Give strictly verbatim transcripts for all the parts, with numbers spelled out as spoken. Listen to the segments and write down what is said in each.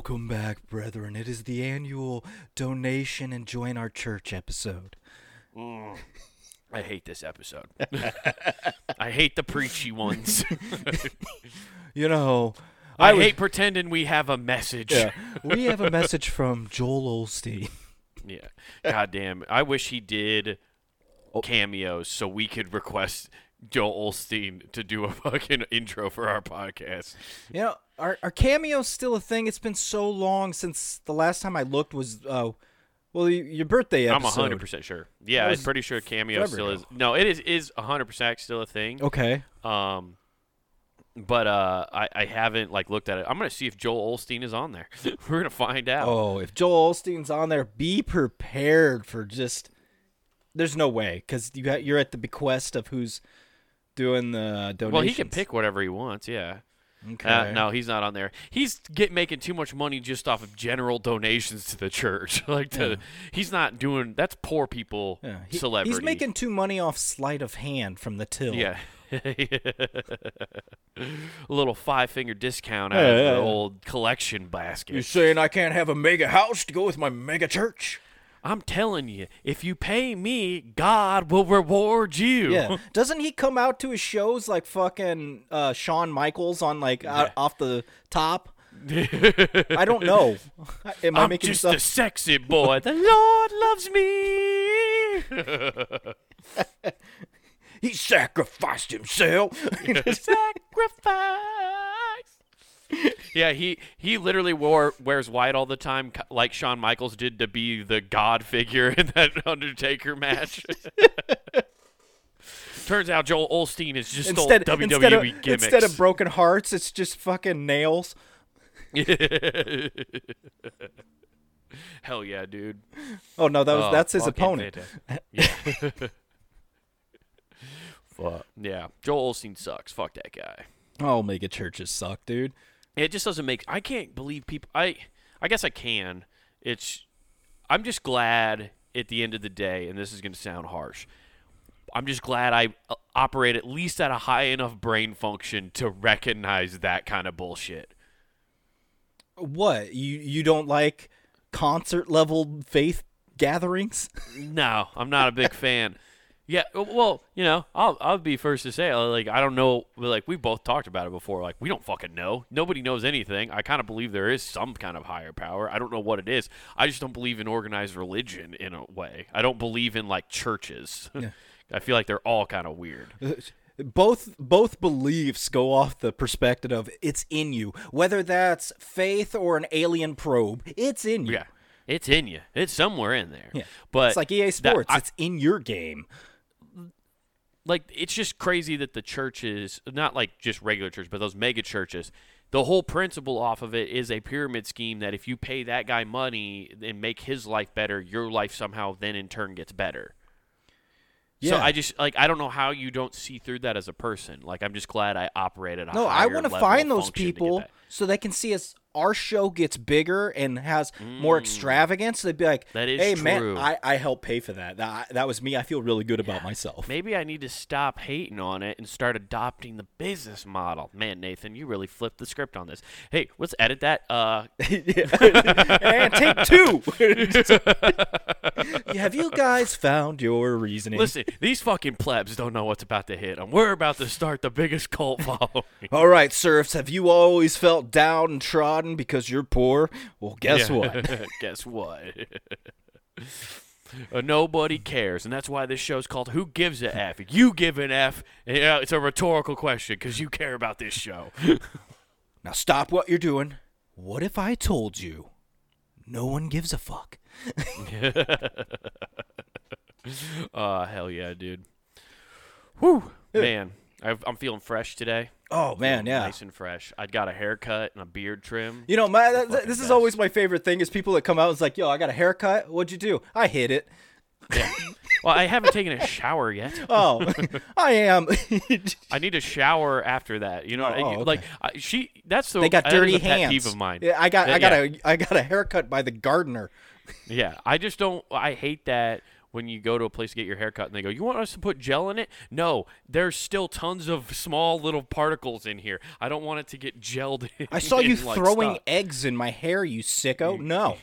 Welcome back, brethren. It is the annual donation and join our church episode. Mm. I hate this episode. I hate the preachy ones. You know, I, I was... hate pretending we have a message. Yeah. We have a message from Joel Osteen. Yeah. Goddamn. I wish he did cameos so we could request Joel Osteen to do a fucking intro for our podcast. You know, are, are cameos still a thing? It's been so long since the last time I looked was, uh, well, your birthday episode. I'm one hundred percent sure. Yeah, I'm pretty sure cameo still is. No, it is, is one hundred percent still a thing. Okay. Um, But uh, I, I haven't, like, looked at it. I'm going to see if Joel Osteen is on there. We're going to find out. Oh, if Joel Osteen's on there, be prepared for just – there's no way because you got, you're at the bequest of who's – doing the donations. Well, he can pick whatever he wants, yeah. Okay. Uh, no, he's not on there. He's get making too much money just off of general donations to the church. Like, to, yeah. He's not doing – that's poor people yeah. he, celebrity. He's making too money off sleight of hand from the till. Yeah. A little five-finger discount out yeah, of yeah, the yeah. old collection basket. You're saying I can't have a mega house to go with my mega church? I'm telling you, if you pay me, God will reward you. Yeah. Doesn't he come out to his shows like fucking uh, Shawn Michaels on like yeah. out, off the top? I don't know. Am I I'm making just stuff? A sexy boy. The Lord loves me. He sacrificed himself. Sacrifice. Yeah, he, he literally wore wears white all the time, like Shawn Michaels did to be the God figure in that Undertaker match. Turns out Joel Osteen is just instead, stole W W E instead of, gimmicks. Instead of broken hearts, it's just fucking nails. Hell yeah, dude. Oh, no, that was oh, that's his opponent. Yeah. Fuck. Yeah, Joel Osteen sucks. Fuck that guy. Oh, mega churches suck, dude. It just doesn't make – I can't believe people – I I guess I can. It's – I'm just glad at the end of the day, and this is going to sound harsh, I'm just glad I operate at least at a high enough brain function to recognize that kind of bullshit. What? You, you don't like concert-level faith gatherings? No, I'm not a big fan. Yeah, well, you know, I'll I'll be first to say, like, I don't know, like, we both talked about it before, like, we don't fucking know. Nobody knows anything. I kind of believe there is some kind of higher power. I don't know what it is. I just don't believe in organized religion in a way. I don't believe in, like, churches. Yeah. I feel like they're all kind of weird. Both both beliefs go off the perspective of it's in you. Whether that's faith or an alien probe, it's in you. Yeah, it's in you. It's somewhere in there. Yeah. But it's like E A Sports. That, I, it's in your game. Like, it's just crazy that the churches, not like just regular churches, but those mega churches, the whole principle off of it is a pyramid scheme that if you pay that guy money and make his life better, your life somehow then in turn gets better. Yeah. So I just, like, I don't know how you don't see through that as a person. Like, I'm just glad I operate at a higher level. No, I want to find those people so they can see us. Our show gets bigger and has mm. more extravagance. They'd be like, that is hey, true. man, I, I helped pay for that. that. That was me. I feel really good yeah. about myself. Maybe I need to stop hating on it and start adopting the business model. Man, Nathan, you really flipped the script on this. Hey, let's edit that. Uh... and take two. Have you guys found your reasoning? Listen, these fucking plebs don't know what's about to hit them. We're about to start the biggest cult following. All right, serfs, have you always felt down and trodden because you're poor? Well, guess yeah. what? Guess what? uh, nobody cares, and that's why this show's called Who Gives a F? You give an F. Yeah, it's a rhetorical question because you care about this show. Now stop what you're doing. What if I told you no one gives a fuck? uh, hell yeah, dude. Whew, man. I've, I'm feeling fresh today. Oh, man, yeah. Nice and fresh. I got a haircut and a beard trim. You know, my th- th- this best. is always my favorite thing is people that come out and it's like, yo, I got a haircut. What'd you do? I hit it. Yeah. Well, I haven't taken a shower yet. Oh, I am. I need a shower after that. You know, oh, I, okay. like I, she. That's the. They got dirty that is a hands. Pet peeve of mine. Yeah, I got. I got yeah. a. I got a haircut by the gardener. Yeah, I just don't. I hate that when you go to a place to get your hair cut and they go, you want us to put gel in it? No, there's still tons of small little particles in here. I don't want it to get gelled in. I saw you like throwing stuff. eggs in my hair, you sicko. No.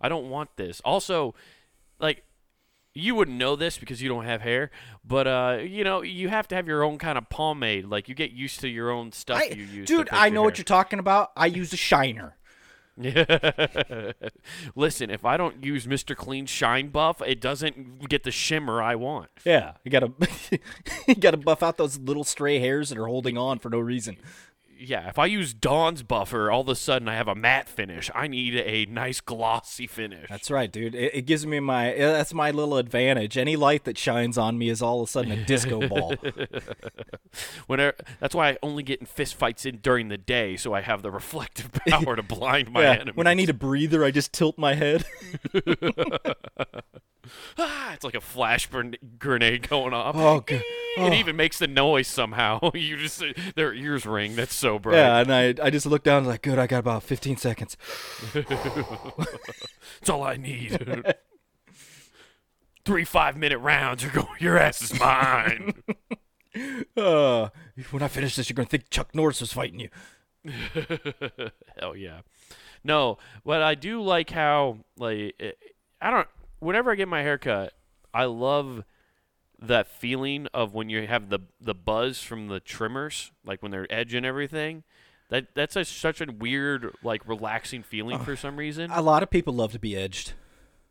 I don't want this. Also, like, you wouldn't know this because you don't have hair, but, uh, you know, you have to have your own kind of pomade. Like, you get used to your own stuff I, you use. Dude, I know hair. What you're talking about. I use a Shiner. Listen, if I don't use Mister Clean Shine Buff, it doesn't get the shimmer I want. Yeah, you gotta you gotta buff out those little stray hairs that are holding on for no reason. Yeah, if I use Dawn's buffer, all of a sudden I have a matte finish. I need a nice glossy finish. That's right, dude. It, it gives me my, that's my little advantage. Any light that shines on me is all of a sudden a disco ball. Whenever, that's why I only get in fist fights in during the day, so I have the reflective power to blind my yeah, enemies. When I need a breather, I just tilt my head. Ah, it's like a flash grenade going off. Oh, God. Oh. It even makes the noise somehow. You just their ears ring. That's so bright. Yeah, and I I just looked down and was like, good, I got about fifteen seconds. That's all I need. Three five minute rounds. You're going, your ass is mine. uh, when I finish this, you're gonna think Chuck Norris was fighting you. Hell yeah. No, but I do like how like I don't. Whenever I get my hair cut, I love that feeling of when you have the the buzz from the trimmers, like when they're edge and everything. That That's a, such a weird, like, relaxing feeling oh, for some reason. A lot of people love to be edged.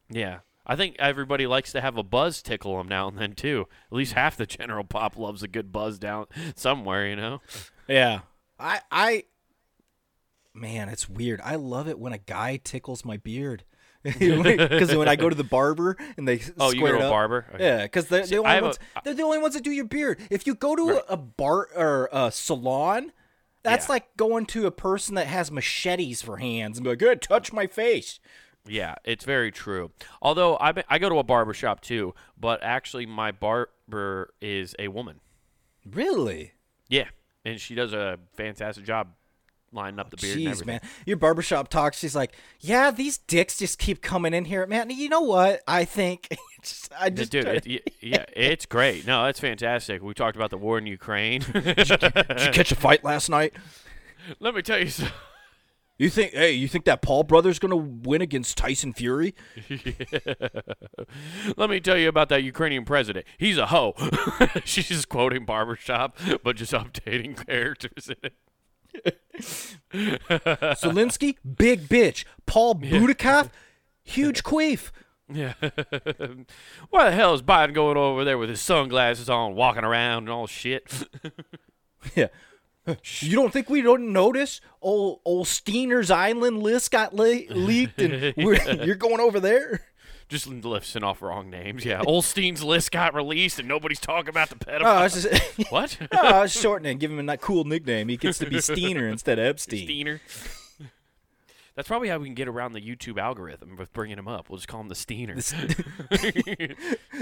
Yeah. I think everybody likes to have a buzz tickle them now and then, too. At least half the general pop loves a good buzz down somewhere, you know? Yeah. I, I man, it's weird. I love it when a guy tickles my beard. Because when I go to the barber and they oh, square you go to a barber? Okay. Yeah, because they're, they're, they're the only ones that do your beard. If you go to right. a, a bar or a salon, that's yeah. like going to a person that has machetes for hands and be like, good, touch my face. Yeah, it's very true. Although I I go to a barber shop too, but actually my barber is a woman. Really? Yeah, and she does a fantastic job. Lining up the beard. Jeez, and man. Your barbershop talks. She's like, yeah, these dicks just keep coming in here. Man, you know what? I think. just, I just Dude, it, yeah, it's great. No, it's fantastic. We talked about the war in Ukraine. did, you, did you catch a fight last night? Let me tell you something. You think, hey, you think that Paul brother's going to win against Tyson Fury? Yeah. Let me tell you about that Ukrainian president. He's a hoe. She's just quoting barbershop, but just updating characters in it. Zelensky, big bitch. Paul Budikoff, huge queef. Yeah. Why the hell is Biden going over there with his sunglasses on, walking around and all shit? Yeah. You don't think we don't notice old, old Steiner's Island list got le- leaked and we're, yeah. you're going over there? Just listing off wrong names. Yeah, Olstein's list got released, and nobody's talking about the pedophile. Oh, just, what? No, I was shortening it, giving him that cool nickname. He gets to be Steiner instead of Epstein. Steiner. That's probably how we can get around the YouTube algorithm with bringing him up. We'll just call him the Steiner. The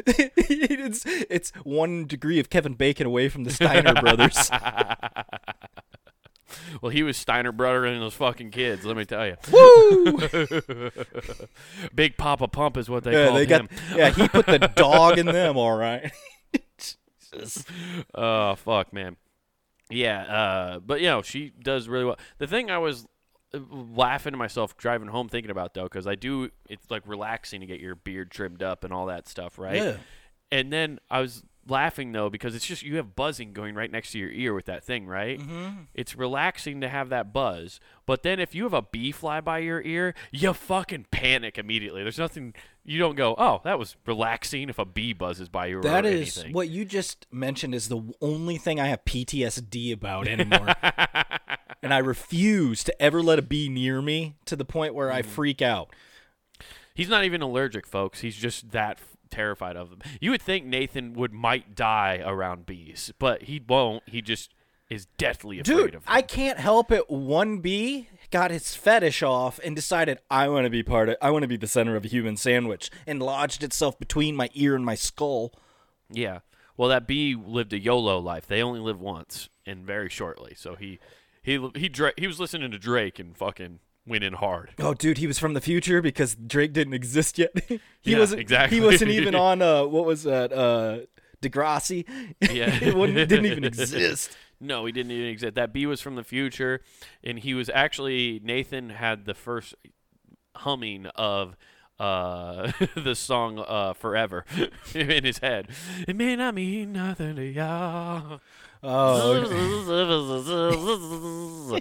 St- it's, it's one degree of Kevin Bacon away from the Steiner brothers. Well, he was Steiner brother and those fucking kids, let me tell you. Woo! Big Papa Pump is what they yeah, called they him. Got, yeah, he put the dog in them, all right. Jesus. Oh, fuck, man. Yeah, uh, but, you know, she does really well. The thing I was laughing to myself driving home thinking about, though, because I do, it's like relaxing to get your beard trimmed up and all that stuff, right? Yeah. And then I was laughing though because it's just you have buzzing going right next to your ear with that thing, right? Mm-hmm. It's relaxing to have that buzz, but then if you have a bee fly by your ear, you fucking panic immediately. There's nothing you don't go, oh, that was relaxing if a bee buzzes by your ear. That is anything. What you just mentioned is the only thing I have P T S D about anymore, and I refuse to ever let a bee near me to the point where mm. I freak out. He's not even allergic, folks. He's just that. Terrified of them. You would think Nathan would might die around bees, but he won't. He just is deathly afraid Dude, of them. I can't help it. One bee got his fetish off and decided I want to be part of I want to be the center of a human sandwich and lodged itself between my ear and my skull. Yeah. Well, that bee lived a YOLO life. They only live once and very shortly. So he he he he, he was listening to Drake and fucking went in hard. Oh, dude, he was from the future because Drake didn't exist yet. he yeah, wasn't exactly. He wasn't even on uh, what was that? Uh, Degrassi. Yeah, it didn't even exist. No, he didn't even exist. That B was from the future, and he was actually Nathan had the first humming of. Uh, the song uh, Forever in his head. It may not mean nothing to y'all. Oh,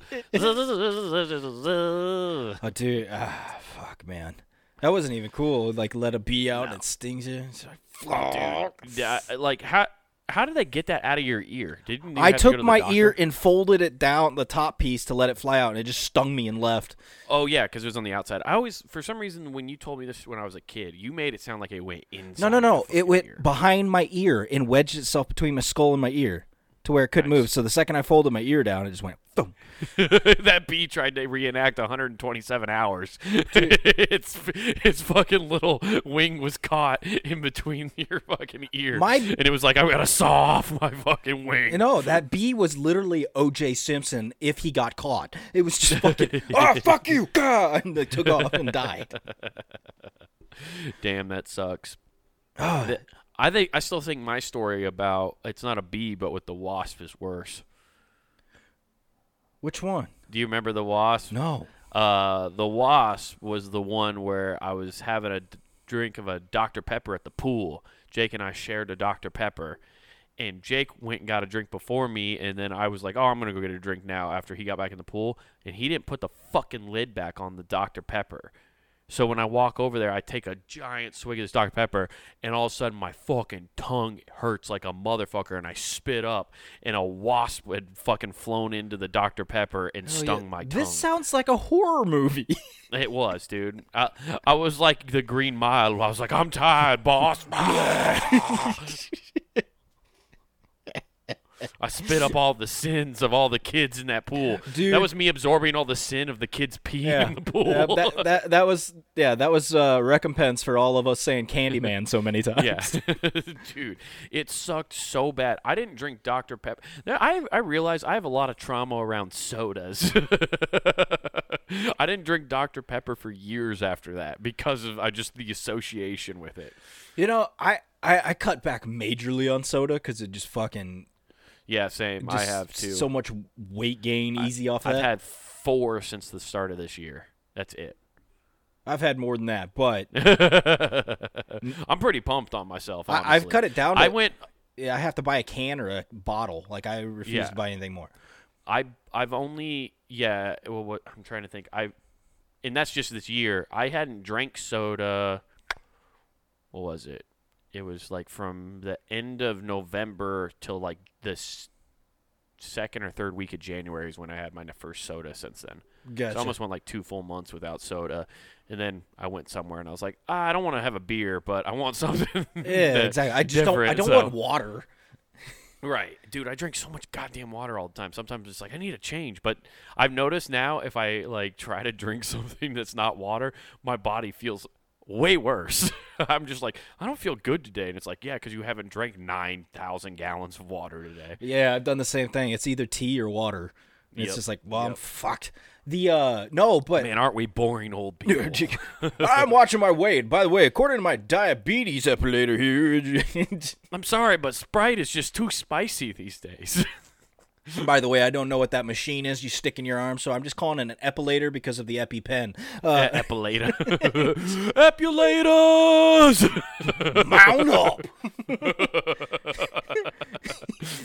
oh dude. Ah, fuck, man. That wasn't even cool. Like, let a bee out no. and it stings you. It's like, fuck. Dude, yeah, like, how... How did they get that out of your ear? Didn't I took to to my doctor? ear and folded it down, the top piece, to let it fly out, and it just stung me and left. Oh, yeah, because it was on the outside. I always, for some reason, when you told me this when I was a kid, you made it sound like it went inside. No, no, no. It went ear. behind my ear and wedged itself between my skull and my ear to where it couldn't nice. move. So the second I folded my ear down, it just went, boom. That bee tried to reenact one hundred twenty-seven hours. its its fucking little wing was caught in between your fucking ear. My, and it was like, I gotta saw off my fucking wing. You know, that bee was literally O J Simpson if he got caught. It was just fucking, oh, fuck you, God! And they took off and died. Damn, that sucks. Oh. I think I still think my story about, it's not a bee, but with the wasp is worse. Which one? Do you remember the wasp? No. Uh, the wasp was the one where I was having a d- drink of a Doctor Pepper at the pool. Jake and I shared a Doctor Pepper, and Jake went and got a drink before me, and then I was like, oh, I'm going to go get a drink now after he got back in the pool, and he didn't put the fucking lid back on the Doctor Pepper. So when I walk over there, I take a giant swig of this Doctor Pepper, and all of a sudden my fucking tongue hurts like a motherfucker, and I spit up, and a wasp had fucking flown into the Doctor Pepper and oh, stung yeah. my tongue. This sounds like a horror movie. It was, dude. I, I was like the Green Mile. I was like, I'm tired, boss. I spit up all the sins of all the kids in that pool. Dude. That was me absorbing all the sin of the kids peeing yeah. in the pool. Yeah, that, that, that was yeah, that was uh, recompense for all of us saying Candyman so many times. Yeah. Dude, it sucked so bad. I didn't drink Doctor Pepper. I I realize I have a lot of trauma around sodas. I didn't drink Doctor Pepper for years after that because of I just the association with it. You know, I, I, I cut back majorly on soda because it just fucking... Yeah, same. Just I have, too. So much weight gain easy I, off I've that. I've had four since the start of this year. That's it. I've had more than that, but... I'm pretty pumped on myself, honestly. I, I've cut it down to... I went... Yeah, I have to buy a can or a bottle. Like, I refuse yeah. to buy anything more. I, I've only... Yeah, well, what, I'm trying to think. I, And that's just this year. I hadn't drank soda... What was it? It was like from the end of November till like the s- second or third week of January is when I had my first soda since then. Gotcha. So I almost went like two full months without soda. And then I went somewhere and I was like, ah, I don't want to have a beer, but I want something. Yeah, exactly. I just don't, I don't so. want water. Right. Dude, I drink so much goddamn water all the time. Sometimes it's like, I need a change. But I've noticed now if I like try to drink something that's not water, my body feels way worse. I'm just like, I don't feel good today. And it's like, yeah, because you haven't drank nine thousand gallons of water today. Yeah, I've done the same thing. It's either tea or water. Yep. It's just like, well, yep. I'm fucked. The, uh, no, but. Man, aren't we boring old people? I'm watching my weight. By the way, according to my diabetes epilator here. I'm sorry, but Sprite is just too spicy these days. By the way, I don't know what that machine is you stick in your arm, so I'm just calling it an epilator because of the EpiPen. Uh, e- epilator. Epilators! Mount up!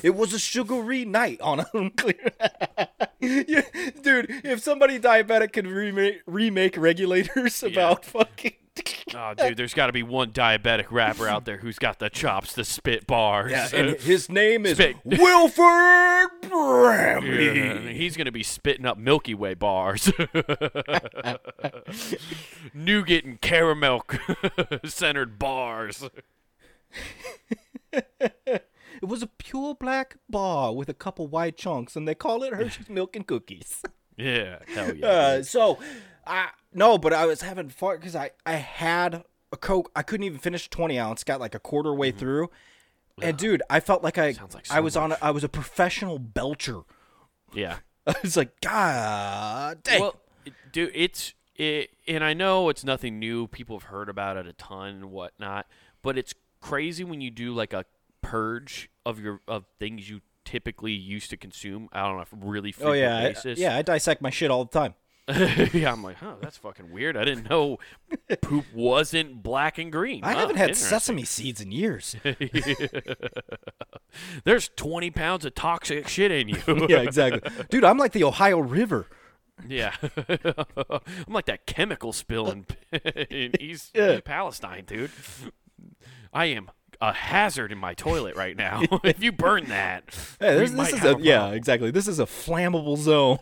It was a sugary night on Unclear. Yeah, dude, if somebody diabetic could remake, remake regulators about yeah. fucking... Oh, dude, there's got to be one diabetic rapper out there who's got the chops, the spit bars. Yeah, and his name is spit. Wilford Bramley. Yeah, he's going to be spitting up Milky Way bars. Nougat and caramel-centered bars. It was a pure black bar with a couple white chunks, and they call it Hershey's Milk and Cookies. Yeah, hell yeah. Uh, so... I, no, but I was having fun because I, I had a Coke. I couldn't even finish twenty ounce. Got like a quarter way mm-hmm. through. Yeah. And, dude, I felt like I like so I was much. on a, I was a professional belcher. Yeah. I was like, God dang. Well, dude, it's it, and I know it's nothing new. People have heard about it a ton and whatnot, but it's crazy when you do like a purge of your of things you typically used to consume. I don't know, if really frequent oh, yeah. basis. I, yeah, I dissect my shit all the time. Yeah, I'm like, huh, that's fucking weird. I didn't know poop wasn't black and green. I huh, haven't had sesame seeds in years. There's twenty pounds of toxic shit in you. Yeah, exactly. Dude, I'm like the Ohio River. Yeah. I'm like that chemical spill in, in East yeah. Palestine, dude. I am a hazard in my toilet right now. If you burn that. Hey, this, this is a, a yeah, exactly. This is a flammable zone.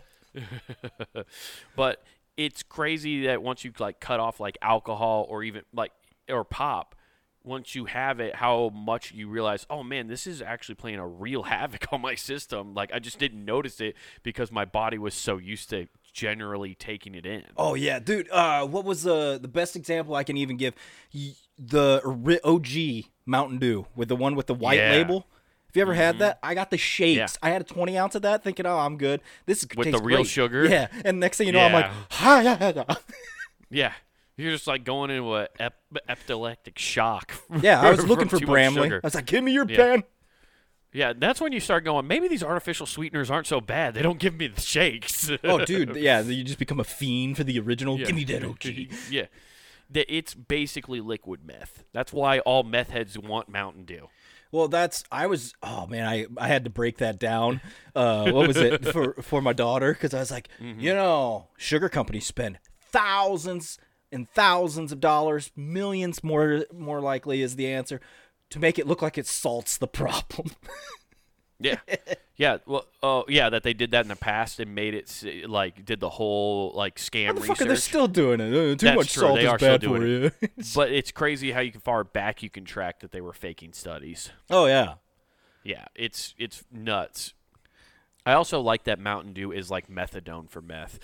But it's crazy that once you like cut off like alcohol or even like or pop, once you have it, how much you realize, oh man, this is actually playing a real havoc on my system. Like I just didn't notice it because my body was so used to generally taking it in. Oh yeah, dude. Uh, what was the the best example I can even give? The O G Mountain Dew with the one with the white yeah. label. Have you ever mm-hmm. had that? I got the shakes. Yeah. I had a twenty ounce of that thinking, oh, I'm good. This is with the real great. Sugar. Yeah. And next thing you know, yeah. I'm like, hi, hi, hi, hi. Yeah. You're just like going into an ep- epileptic shock. Yeah. I was looking for Bramley. I was like, give me your yeah. pen. Yeah. That's when you start going, maybe these artificial sweeteners aren't so bad. They don't give me the shakes. Oh, dude. Yeah. You just become a fiend for the original. Yeah. Give me that O G. Yeah. It's basically liquid meth. That's why all meth heads want Mountain Dew. Well, that's, I was, oh man, I, I had to break that down. Uh, what was it for, for my daughter? Because I was like, mm-hmm. you know, sugar companies spend thousands and thousands of dollars, millions more, more likely is the answer, to make it look like it solves the problem. Yeah. Yeah. Well, oh, yeah, that they did that in the past and made it, like, did the whole, like, scam How the research. Fuck are they still doing it? Uh, too That's much true. Salt they is are bad still doing for it. You. But it's crazy how you can far back you can track that they were faking studies. Oh, yeah. Yeah. It's it's nuts. I also like that Mountain Dew is like methadone for meth.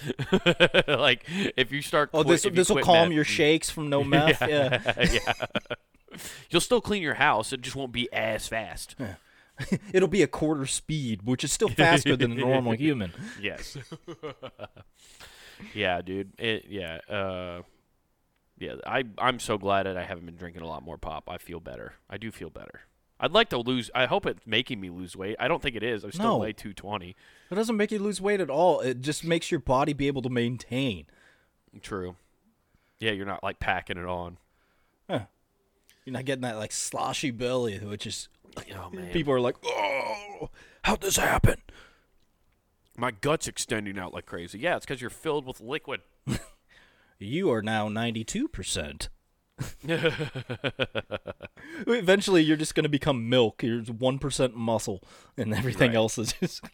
Like, if you start Oh, quit, this will calm meth, your shakes from no meth? Yeah. Yeah. Yeah. You'll still clean your house. It just won't be as fast. Yeah. It'll be a quarter speed, which is still faster than a normal human. Yes. Yeah, dude. It, yeah. Uh, yeah. I, I'm so glad that I haven't been drinking a lot more pop. I feel better. I do feel better. I'd like to lose. I hope it's making me lose weight. I don't think it is. I'm still weigh two twenty. It doesn't make you lose weight at all. It just makes your body be able to maintain. True. Yeah, you're not, like, packing it on. Huh. You're not getting that, like, sloshy belly, which is... Oh, man. People are like, oh, how'd this happen? My gut's extending out like crazy. Yeah, it's because you're filled with liquid. You are now ninety-two percent. Eventually, you're just going to become milk. You're one percent muscle, and everything right. else is just...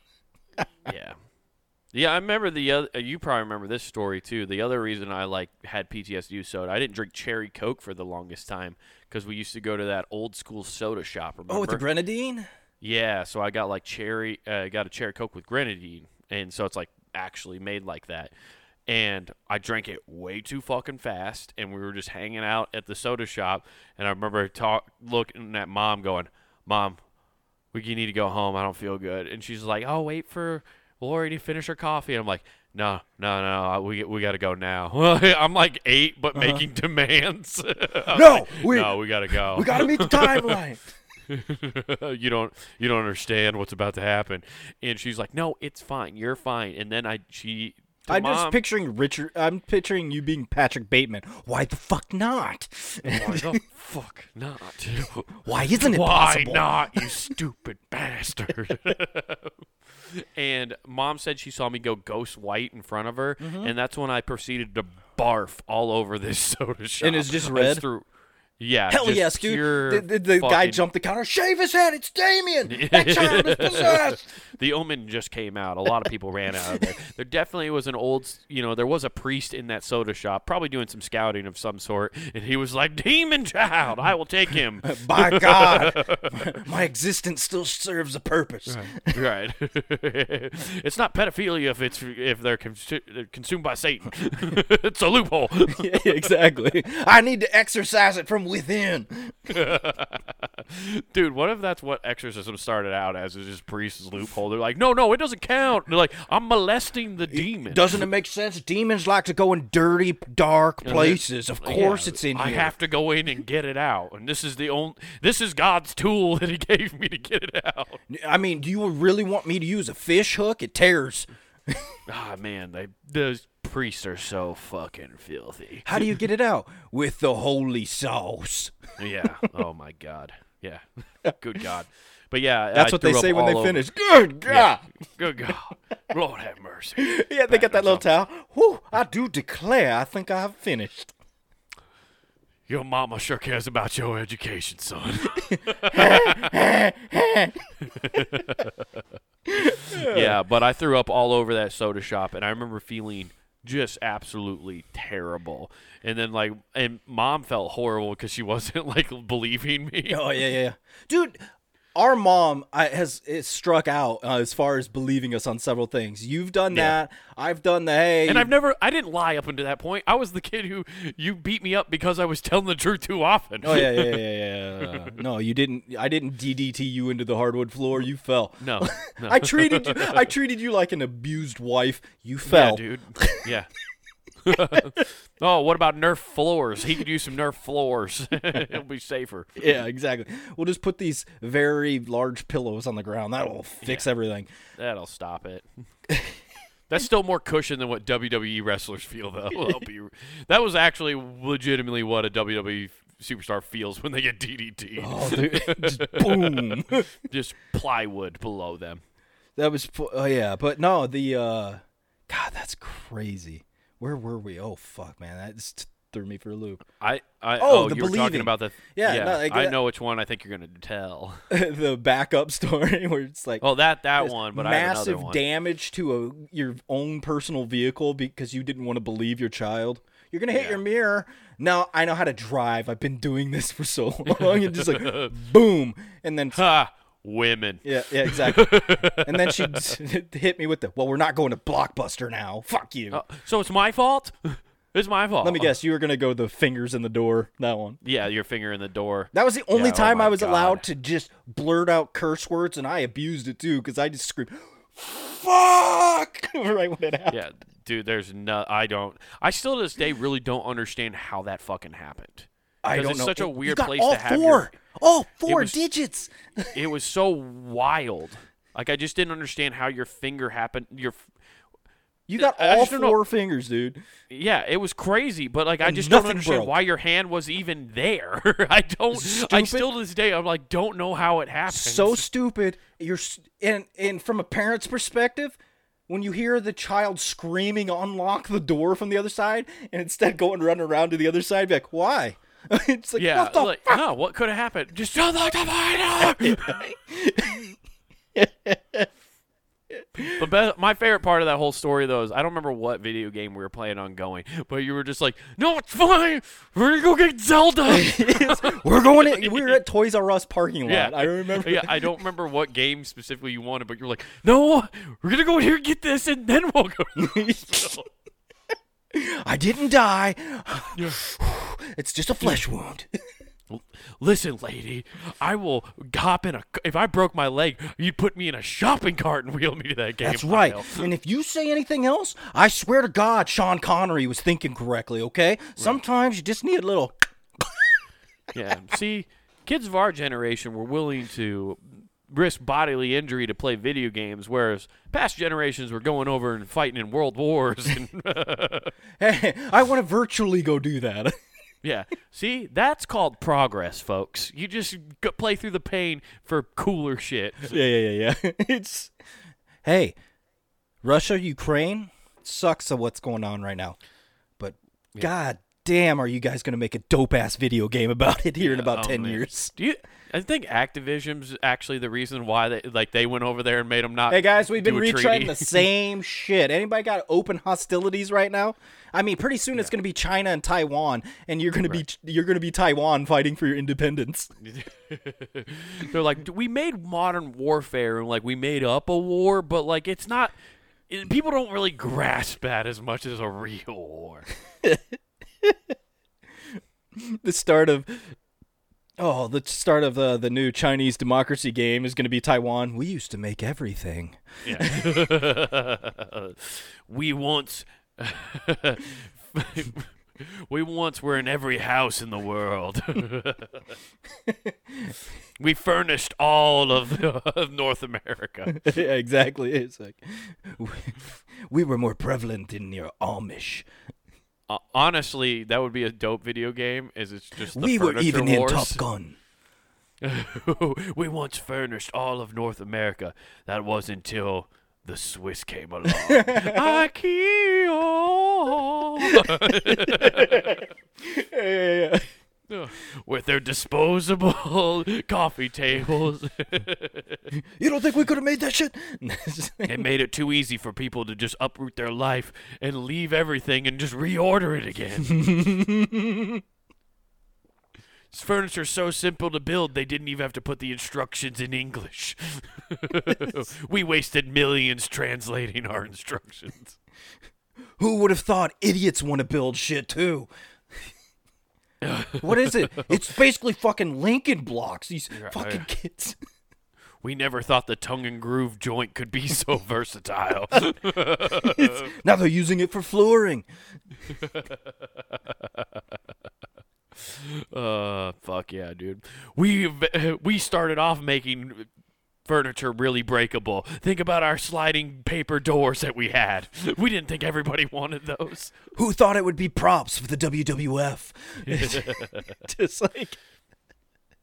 Yeah. Yeah, I remember the other... You probably remember this story, too. The other reason I, like, had P T S D soda, I didn't drink Cherry Coke for the longest time. Because we used to go to that old school soda shop. Remember? Oh, with the grenadine? Yeah, so I got like cherry, uh, got a Cherry Coke with grenadine, and so it's like actually made like that. And I drank it way too fucking fast, and we were just hanging out at the soda shop. And I remember talk looking at mom, going, "Mom, we need to go home. I don't feel good." And she's like, "Oh, wait for Lori to finish her coffee." And I'm like, No, no, no, we we got to go now. I'm like eight, but uh-huh. making demands. no, like, we, no, we got to go. We got to meet the timeline. you don't you don't understand what's about to happen. And she's like, no, it's fine. You're fine. And then I she. I'm mom, just picturing Richard. I'm picturing you being Patrick Bateman. Why the fuck not? Why the fuck not? Why isn't it Why possible? Why not, you stupid bastard? And mom said she saw me go ghost white in front of her, mm-hmm. and that's when I proceeded to barf all over this soda shop. And it's just red? Through, yeah. Hell just yes, dude. The, the, the guy jumped the counter. Shave his head. It's Damien. That child is possessed. The omen just came out. A lot of people ran out of there. There definitely was an old, you know, there was a priest in that soda shop, probably doing some scouting of some sort, and he was like, demon child, I will take him. By God, my existence still serves a purpose. Right. right. It's not pedophilia if it's if they're, cons- they're consumed by Satan. It's a loophole. Yeah, exactly. I need to exorcise it from within. Dude, what if that's what exorcism started out as? Is just priests' loophole? They're like, no, no, it doesn't count. And they're like, I'm molesting the demon. Doesn't it make sense? Demons like to go in dirty, dark places. Of course, yeah, it's in. I here. have to go in and get it out. And this is the only. This is God's tool that He gave me to get it out. I mean, do you really want me to use a fish hook? It tears. Ah, oh, man, they those priests are so fucking filthy. How do you get it out? With the holy sauce. Yeah. Oh my God. Yeah. Good God. But yeah, that's I what they say when they over. finish. Good God. Yeah. Good God. Lord have mercy. Yeah, they Pat got that little towel. Whew, I do declare, I think I have finished. Your mama sure cares about your education, son. Yeah, but I threw up all over that soda shop, and I remember feeling just absolutely terrible. And then, like, and Mom felt horrible because she wasn't, like, believing me. Oh, yeah, yeah, yeah. Dude, our mom has it struck out uh, as far as believing us on several things. You've done yeah. that. I've done the hey. And I've never, I didn't lie up until that point. I was the kid who you beat me up because I was telling the truth too often. Oh, yeah, yeah, yeah, yeah. No, you didn't, I didn't D D T you into the hardwood floor. You fell. No. no. I treated you, I treated you like an abused wife. You fell. Yeah, dude. Yeah. Oh, what about Nerf floors? He could use some Nerf floors. It'll be safer. Yeah, exactly. We'll just put these very large pillows on the ground. That'll fix yeah. everything. That'll stop it. That's still more cushion than what W W E wrestlers feel, though. Be, that was actually legitimately what a W W E superstar feels when they get D D T. Oh, dude. Just boom. Just plywood below them. That was, oh, yeah. But no, the, uh, God, that's crazy. Where were we? Oh, fuck, man. That just threw me for a loop. I, I Oh, oh the you believing. were talking about the... Yeah, yeah no, like, I know which one I think you're going to tell. The backup story where it's like... Oh, that that one, but I have another one. Massive damage to a, your own personal vehicle because you didn't want to believe your child. You're going to hit yeah. your mirror. No, I know how to drive. I've been doing this for so long. And just like, boom. And then... Ha! Women. Yeah, yeah, exactly. And then she hit me with the, well, we're not going to Blockbuster now. Fuck you. Uh, so it's my fault? It's my fault. Let me guess. You were going to go the fingers in the door, that one. Yeah, your finger in the door. That was the only yeah, time oh I was God. allowed to just blurt out curse words, and I abused it, too, because I just screamed, fuck, right when it happened. Yeah, dude, there's no, I don't, I still to this day really don't understand how that fucking happened. I don't it's know. Such a weird place all to have four. Your, all four was, digits. It was so wild. Like, I just didn't understand how your finger happened. Your, You got I, all I four know. fingers, dude. Yeah, it was crazy, but, like, and I just don't understand broke. why your hand was even there. I don't. Stupid. I still to this day, I'm like, don't know how it happened. So stupid. You're and And from a parent's perspective, when you hear the child screaming, unlock the door from the other side, and instead go and run around to the other side, be like, why? It's like, yeah, what the like, fuck? No, what could have happened? Just unlock the door! But my favorite part of that whole story, though, is I don't remember what video game we were playing on going, but you were just like, no, it's fine. We're going to go get Zelda. we're going in, we were at Toys R Us parking lot. Yeah, I remember. Yeah, I don't remember what game specifically you wanted, but you were like, no, we're going to go in here and get this, and then we'll go. So, I didn't die. Yeah. It's just a flesh wound. Listen, lady, I will hop in a... If I broke my leg, you'd put me in a shopping cart and wheel me to that game. That's right. Aisle. And if you say anything else, I swear to God, Sean Connery was thinking correctly, okay? Right. Sometimes you just need a little... Yeah, see, kids of our generation were willing to risk bodily injury to play video games, whereas past generations were going over and fighting in world wars. And hey, I want to virtually go do that. Yeah, see, that's called progress, folks. You just go play through the pain for cooler shit. Yeah, yeah, yeah, yeah. It's, hey, Russia, Ukraine, sucks of what's going on right now, but yeah. God damn, are you guys going to make a dope-ass video game about it here yeah, in about oh, ten man. years? Do you... I think Activision's actually the reason why they like they went over there and made them not. Hey guys, we've been retrying the same shit. Anybody got open hostilities right now? I mean, pretty soon yeah. it's going to be China and Taiwan, and you're going right. to be you're going to be Taiwan fighting for your independence. They're like, we made modern warfare and like we made up a war, but like it's not. It, people don't really grasp that as much as a real war. The start of oh, the start of the, the new Chinese democracy game is going to be Taiwan. We used to make everything. Yeah. we once... We once were in every house in the world. We furnished all of, of North America. Yeah, exactly. It's like we, we were more prevalent in near Amish. Uh, honestly, that would be a dope video game. Is it's just the we were even wars. In Top Gun. We once furnished all of North America. That was until the Swiss came along. Ikea. Yeah, yeah, yeah. With their disposable coffee tables. You don't think we could have made that shit? It made it too easy for people to just uproot their life and leave everything and just reorder it again. This furniture's so simple to build, they didn't even have to put the instructions in English. We wasted millions translating our instructions. Who would have thought idiots want to build shit, too? What is it? It's basically fucking Lincoln blocks, these fucking kids. We never thought the tongue and groove joint could be so versatile. Now they're using it for flooring. Uh, fuck yeah, dude. We we started off making furniture really breakable. Think about our sliding paper doors that we had. We didn't think everybody wanted those. Who thought it would be props for the W W F? Just like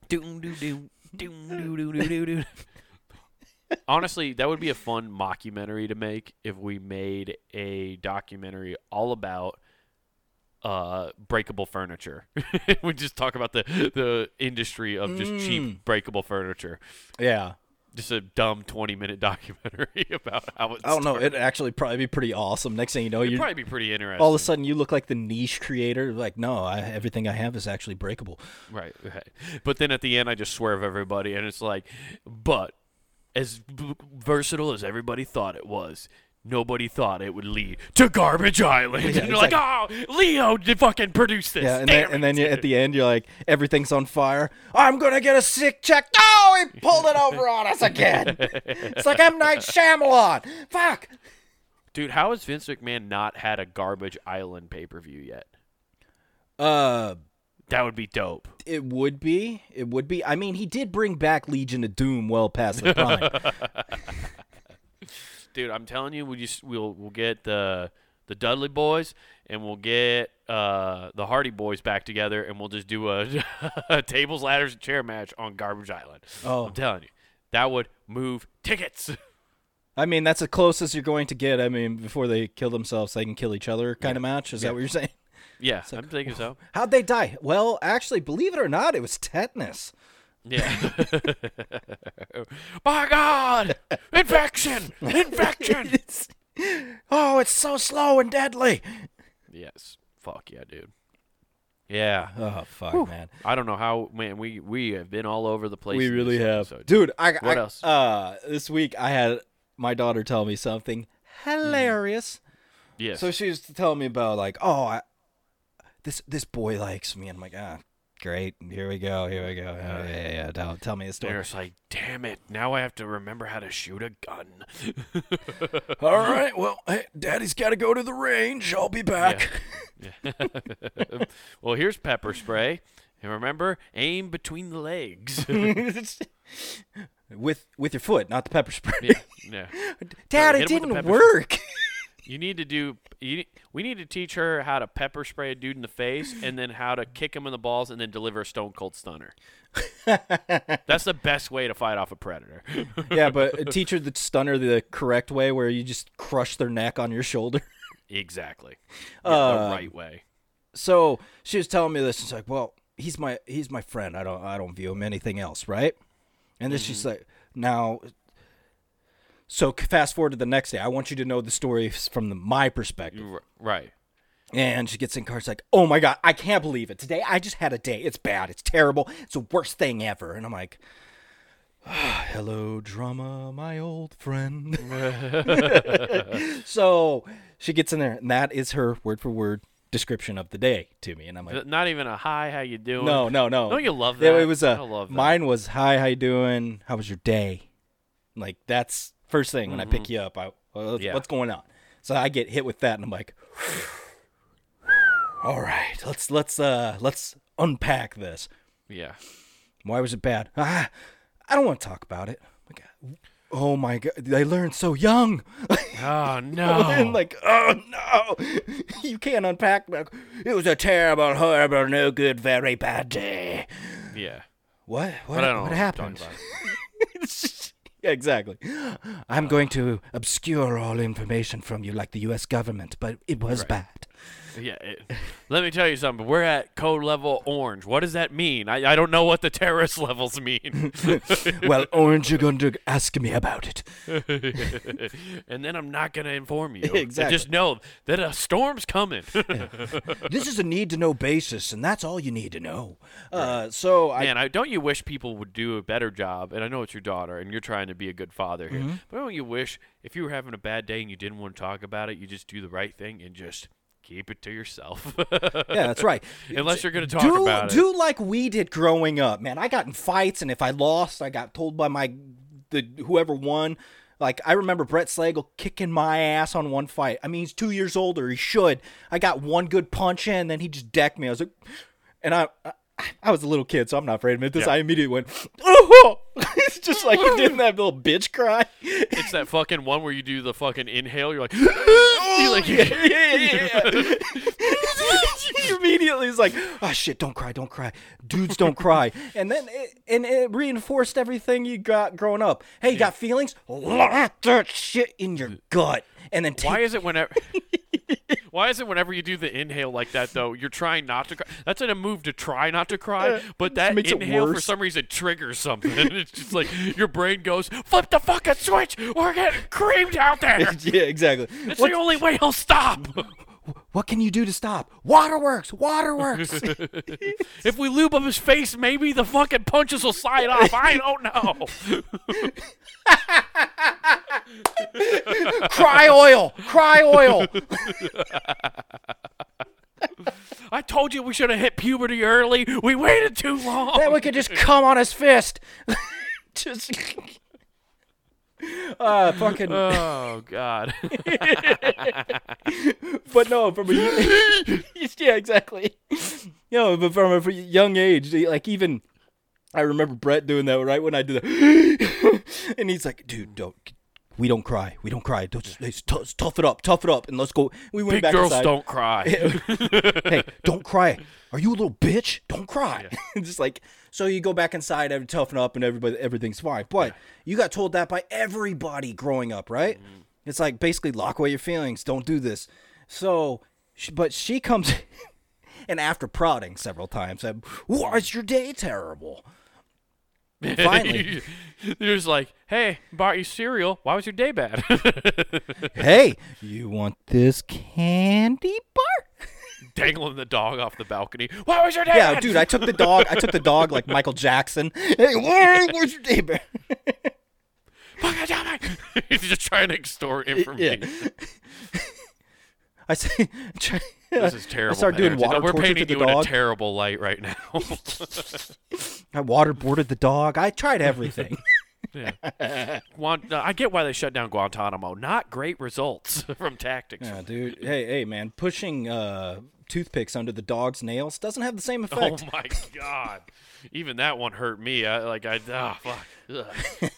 doom doo doo doom doo doo doo doo doo. Honestly, that would be a fun mockumentary to make if we made a documentary all about Uh, breakable furniture. We just talk about the, the industry of just mm. cheap breakable furniture. Yeah, just a dumb twenty minute documentary about how it. I don't started. know. It'd actually probably be pretty awesome. Next thing you know, you probably be pretty interesting. All of a sudden, you look like the niche creator. Like, no, I, everything I have is actually breakable. Right, right. But then at the end, I just swerve everybody, and it's like, but as versatile as everybody thought it was, nobody thought it would lead to Garbage Island. Yeah, and you're exactly. like, oh, Leo did fucking produce this. Yeah, and Damn then, and then you, at the end, you're like, everything's on fire. I'm going to get a sick check. No, oh, he pulled it over on us again. It's like M. Night Shyamalan. Fuck. Dude, how has Vince McMahon not had a Garbage Island pay-per-view yet? Uh, That would be dope. It would be. It would be. I mean, he did bring back Legion of Doom well past the time. Dude, I'm telling you, we just we'll we'll get the the Dudley Boys and we'll get uh, the Hardy Boys back together and we'll just do a, a tables, ladders, and chair match on Garbage Island. Oh, I'm telling you, that would move tickets. I mean, that's the closest you're going to get. I mean, before they kill themselves, they can kill each other kind yeah. of match. Is yeah. that what you're saying? Yeah, like, I'm thinking so. How'd they die? Well, actually, believe it or not, it was tetanus. Yeah. By God! Infection! Infection! It's, oh, it's so slow and deadly. Yes. Fuck yeah, dude. Yeah. Oh, fuck, Whew. man. I don't know how, man, we, we have been all over the place. We really have. Episode. Dude, I, what I, else? Uh, this week I had my daughter tell me something hilarious. Mm. Yes. So she was telling me about, like, oh, I, this, this boy likes me. And I'm like, ah. Great. Here we go. Here we go. Yeah, yeah, yeah. Tell, tell me a story. It's like, damn it. Now I have to remember how to shoot a gun. All right. Well, hey, Daddy's got to go to the range. I'll be back. Yeah. Yeah. Well, here's pepper spray. And remember, aim between the legs. with with your foot, not the pepper spray. Yeah, yeah. Dad, it didn't work. Spray. You need to do. You, we need to teach her how to pepper spray a dude in the face, and then how to kick him in the balls, and then deliver a Stone Cold Stunner. That's the best way to fight off a predator. Yeah, but teach her the stunner the correct way, where you just crush their neck on your shoulder. Exactly, uh, the right way. So she was telling me this. She's like, "Well, he's my he's my friend. I don't I don't view him anything else, right?" And then mm-hmm. she's like, "Now." So fast forward to the next day. I want you to know the story from the, my perspective. Right. And she gets in car. She's like, oh, my God, I can't believe it. Today I just had a day. It's bad. It's terrible. It's the worst thing ever. And I'm like, oh, hello, drama, my old friend. So she gets in there, and that is her word for word description of the day to me, and I'm like, not even a hi, how you doing? No, no, no. Don't you love that? It was a. I love that. Mine was hi, how you doing? How was your day? Like that's first thing mm-hmm. when I pick you up. I well, yeah. what's going on? So I get hit with that, and I'm like, all right, let's let's uh let's unpack this. Yeah. Why was it bad? Ah, I don't want to talk about it. Like, oh my god, they learn so young. Oh no! And like, oh no, you can't unpack. Like, it was a terrible, horrible, no good, very bad day. Yeah. What? What, but I don't what know happened? About. Yeah, exactly. I'm uh, going to obscure all information from you, like the U S government, but it was right. bad. Yeah. It, let me tell you something. We're at code level orange. What does that mean? I, I don't know what the terrorist levels mean. Well, orange, you're going to ask me about it. And then I'm not going to inform you. Exactly. And just know that a storm's coming. This is a need-to-know basis, and that's all you need to know. Uh, so, I, Man, I, don't you wish people would do a better job? And I know it's your daughter, and you're trying to be a good father here. Mm-hmm. But don't you wish if you were having a bad day and you didn't want to talk about it, you just do the right thing and just... keep it to yourself. Yeah, that's right. Unless you're going to talk do, about do it. Do like we did growing up, man. I got in fights, and if I lost, I got told by my the whoever won. Like, I remember Brett Slagle kicking my ass on one fight. I mean, he's two years older. He should. I got one good punch in, and then he just decked me. I was like, and I I, I was a little kid, so I'm not afraid to admit this. Yeah. I immediately went, oh! It's just like you did that little bitch cry. It's that fucking one where you do the fucking inhale. You're like... You're like, yeah, yeah, yeah, yeah. Immediately, it's like, oh shit, don't cry, don't cry, dudes, don't cry, and then it, and it reinforced everything you got growing up. Hey, you yeah. got feelings? Lock that shit in your gut, and then take- why is it whenever? Why is it whenever you do the inhale like that though, you're trying not to cry? That's in a move to try not to cry, but that inhale for some reason triggers something. It's just like your brain goes, flip the fucking switch. We're getting creamed out there. Yeah, exactly. It's what? The only way he'll stop. What can you do to stop? Waterworks, waterworks. If we lube up his face, maybe the fucking punches will slide off. I don't know. Cry oil, cry oil. I told you we should have hit puberty early. We waited too long. Then we could just come on his fist. Just. Uh, fucking. Oh god. But no, from a yeah, exactly. You know, but from a young age, like even I remember Brett doing that right when I did that, and he's like, "Dude, don't. We don't cry. We don't cry. Don't, let's t- tough it up. Tough it up, and let's go." We went Big back. Girls inside. Don't cry. Hey, don't cry. Are you a little bitch? Don't cry. Yeah. Just like so, you go back inside, every toughen up, and everybody, everything's fine. But yeah. you got told that by everybody growing up, right? Mm. It's like basically lock away your feelings. Don't do this. So, but she comes, and after prodding several times, I'm, why is your day terrible? Finally, you're just like, hey, bought you cereal. Why was your day bad? Hey, you want this candy bar? Dangling the dog off the balcony. Why was your day yeah, bad? Yeah, dude, I took the dog. I took the dog like Michael Jackson. Hey, why was your day bad? Fucking damn it! He's just trying to extort information. Yeah. I say, try, this is terrible. I start doing water We're torture painting to the you dog. In a terrible light right now. I waterboarded the dog. I tried everything. Yeah. Want, uh, I get why they shut down Guantanamo. Not great results from tactics. Yeah, dude. Hey, hey, man. Pushing uh, toothpicks under the dog's nails doesn't have the same effect. Oh my god. Even that one hurt me. I like. I oh, fuck. Ugh.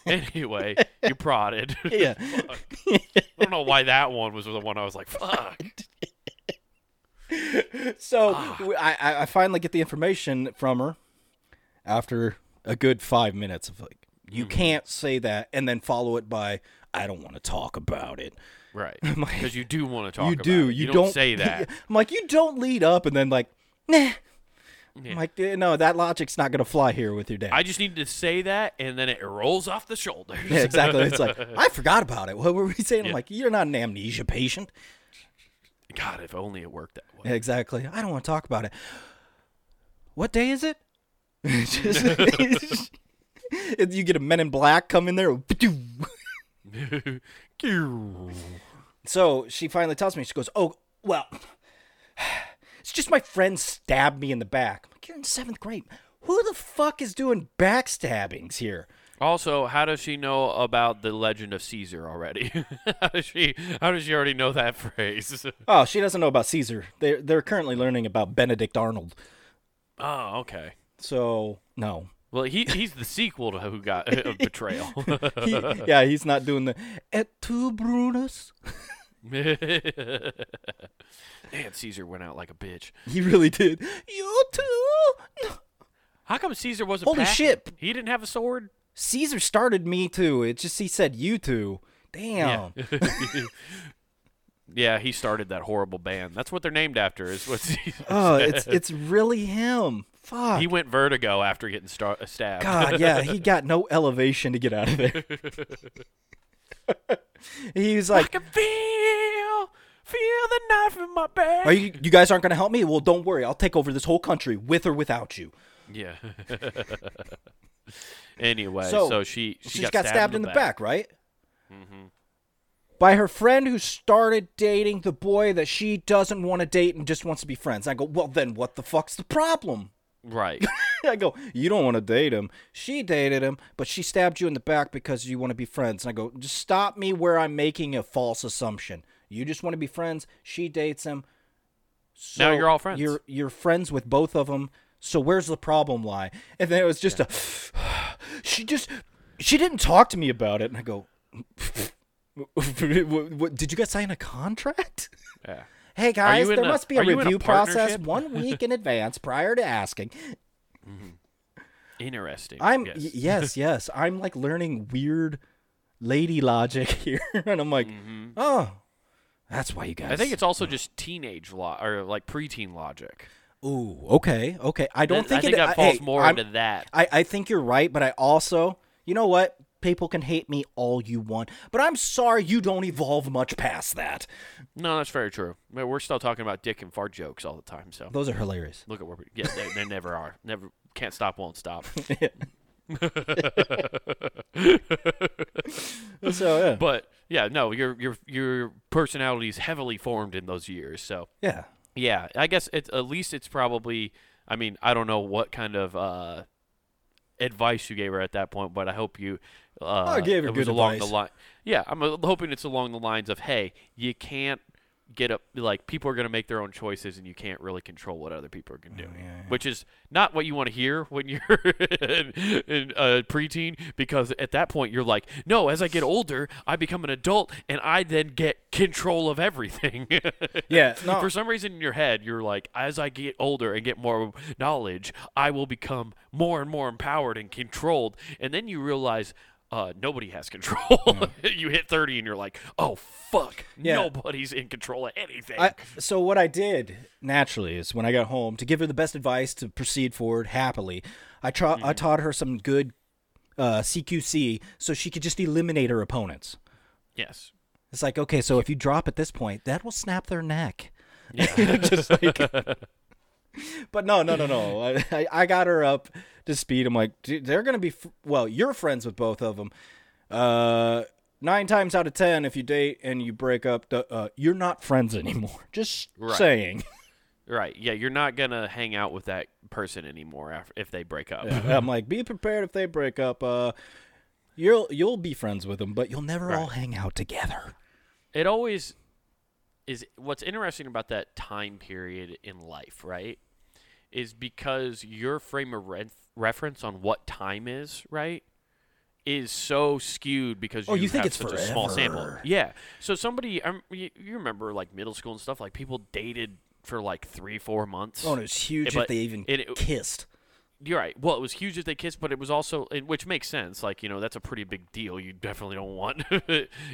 Anyway, you prodded. Yeah. I don't know why that one was the one I was like, fuck. So ah. I, I finally get the information from her after a good five minutes of like, you can't say that, and then follow it by, I don't want to talk about it. Right. Because like, you do want to talk you about do. It. You do. You don't say that. I'm like, you don't lead up and then like, nah. Yeah. I'm like, no, that logic's not going to fly here with your dad. I just need to say that, and then it rolls off the shoulders. Yeah, exactly. It's like, I forgot about it. What were we saying? Yeah. I'm like, you're not an amnesia patient. God, if only it worked that way. Yeah, exactly. I don't want to talk about it. What day is it? Just... You get a Men in Black come in there. So she finally tells me, she goes, oh, well, It's just my friend stabbed me in the back. I'm like, you're in seventh grade. Who the fuck is doing backstabbings here? Also, how does she know about the legend of Caesar already? how does she how does she already know that phrase? Oh, she doesn't know about Caesar. They're, they're currently learning about Benedict Arnold. Oh, okay. So, no. Well, he he's the sequel to Who Got uh, Betrayal. he, yeah, he's not doing the Et tu, Brutus? Man, Caesar went out like a bitch. He really did. You too? How come Caesar wasn't Holy packing? shit. He didn't have a sword? Caesar started me too. It's just he said you too. Damn. Yeah. Yeah, he started that horrible band. That's what they're named after is what Caesar Oh, said. it's it's really him. Fuck. He went vertigo after getting star- stabbed. God, yeah, he got no elevation to get out of there. He was like, I can feel, feel the knife in my back. Are you, you guys aren't going to help me? Well, don't worry. I'll take over this whole country with or without you. Yeah. Anyway, so, so she, she, she got, got stabbed, stabbed in the back, back right? Mm-hmm. By her friend who started dating the boy that she doesn't want to date and just wants to be friends. I go, well, then what the fuck's the problem? Right. I go, you don't want to date him. She dated him, but she stabbed you in the back because you want to be friends. And I go, just stop me where I'm making a false assumption. You just want to be friends. She dates him. So now you're all friends. You're, you're friends with both of them. So where's the problem lie? And then it was just yeah. a, she just, she didn't talk to me about it. And I go, did you guys sign a contract? Yeah. Hey, guys, there a, must be a review a process one week in advance prior to asking. Mm-hmm. Interesting. I'm Yes, y- yes, yes. I'm, like, learning weird lady logic here. And I'm like, mm-hmm. oh, that's why you guys. I think it's also just teenage lo- or, like, preteen logic. Ooh, okay, okay. I don't that, think I think it, that falls I, more I'm, into that. I, I think you're right, but I also, you know what? People can hate me all you want, but I'm sorry you don't evolve much past that. No, that's very true. We're still talking about dick and fart jokes all the time, so those are hilarious. Look at where we yeah, they, they never are. Never can't stop, won't stop. so yeah. But yeah, no, your your your personality is heavily formed in those years. So yeah, yeah. I guess it's at least it's probably. I mean, I don't know what kind of uh, advice you gave her at that point, but I hope you. Uh, I gave her good along advice. The li- yeah, I'm hoping it's along the lines of, hey, you can't get up, like, people are going to make their own choices and you can't really control what other people are going to do, oh, yeah, yeah. which is not what you want to hear when you're in uh, preteen, because at that point you're like, no, as I get older, I become an adult and I then get control of everything. Yeah. No. For some reason in your head, you're like, as I get older and get more knowledge, I will become more and more empowered and controlled. And then you realize, Uh, nobody has control. Yeah. You hit thirty and you're like, oh, fuck. Yeah. Nobody's in control of anything. I, so what I did, naturally, is when I got home, to give her the best advice to proceed forward happily, I, tra- mm-hmm. I taught her some good uh, C Q C so she could just eliminate her opponents. Yes. It's like, okay, so if you drop at this point, that will snap their neck. Yeah. Just like... But no, no, no, no. I, I got her up to speed. I'm like, they're going to be, f- well, you're friends with both of them. Uh, nine times out of ten, if you date and you break up, the, uh, you're not friends anymore. Just right. saying. Right. Yeah, you're not going to hang out with that person anymore after, if they break up. Yeah, I'm like, be prepared if they break up. Uh, you'll you'll be friends with them, but you'll never right. all hang out together. It always is. What's interesting about that time period in life, right? Is because your frame of re- reference on what time is, right, is so skewed because oh, you, you think have it's such forever. a small sample. Yeah. So somebody, um, you, you remember like middle school and stuff, like people dated for like three, four months. Oh, and it was huge but if they even it, it, kissed. You're right. Well, it was huge if they kissed, but it was also, it, which makes sense. Like, you know, that's a pretty big deal. You definitely don't want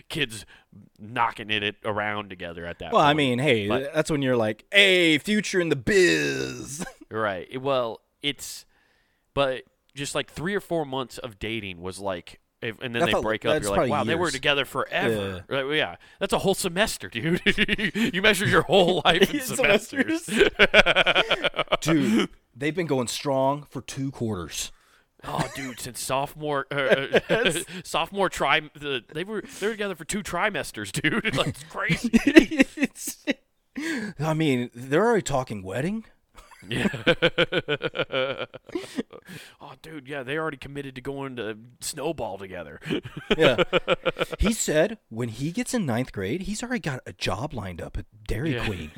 kids knocking it around together at that well, point. Well, I mean, hey, but, that's when you're like, hey, future in the biz. Right. Well, it's, but just like three or four months of dating was like, if, and then that's they break a, up. You're like, wow, years. They were together forever. Yeah. Right? Well, yeah. That's a whole semester, dude. You measure your whole life in semesters. semesters. Dude, they've been going strong for two quarters. Oh, dude, since sophomore, uh, yes. sophomore tri, the, they were they were together for two trimesters, dude. Like, it's crazy. it's, I mean, they're already talking wedding. Yeah. Oh, dude, yeah, they already committed to going to Snowball together. Yeah. He said when he gets in ninth grade, he's already got a job lined up at Dairy yeah. Queen.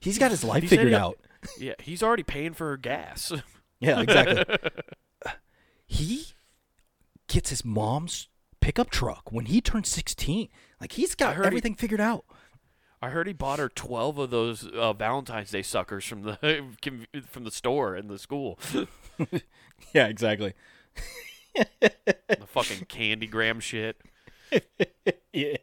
He's got his life he figured out. He, yeah, he's already paying for gas. Yeah, exactly. He gets his mom's pickup truck when he turns sixteen. Like, he's got everything he, figured out. I heard he bought her twelve of those uh, Valentine's Day suckers from the from the store in the school. Yeah, exactly. The fucking Candygram shit. Yeah.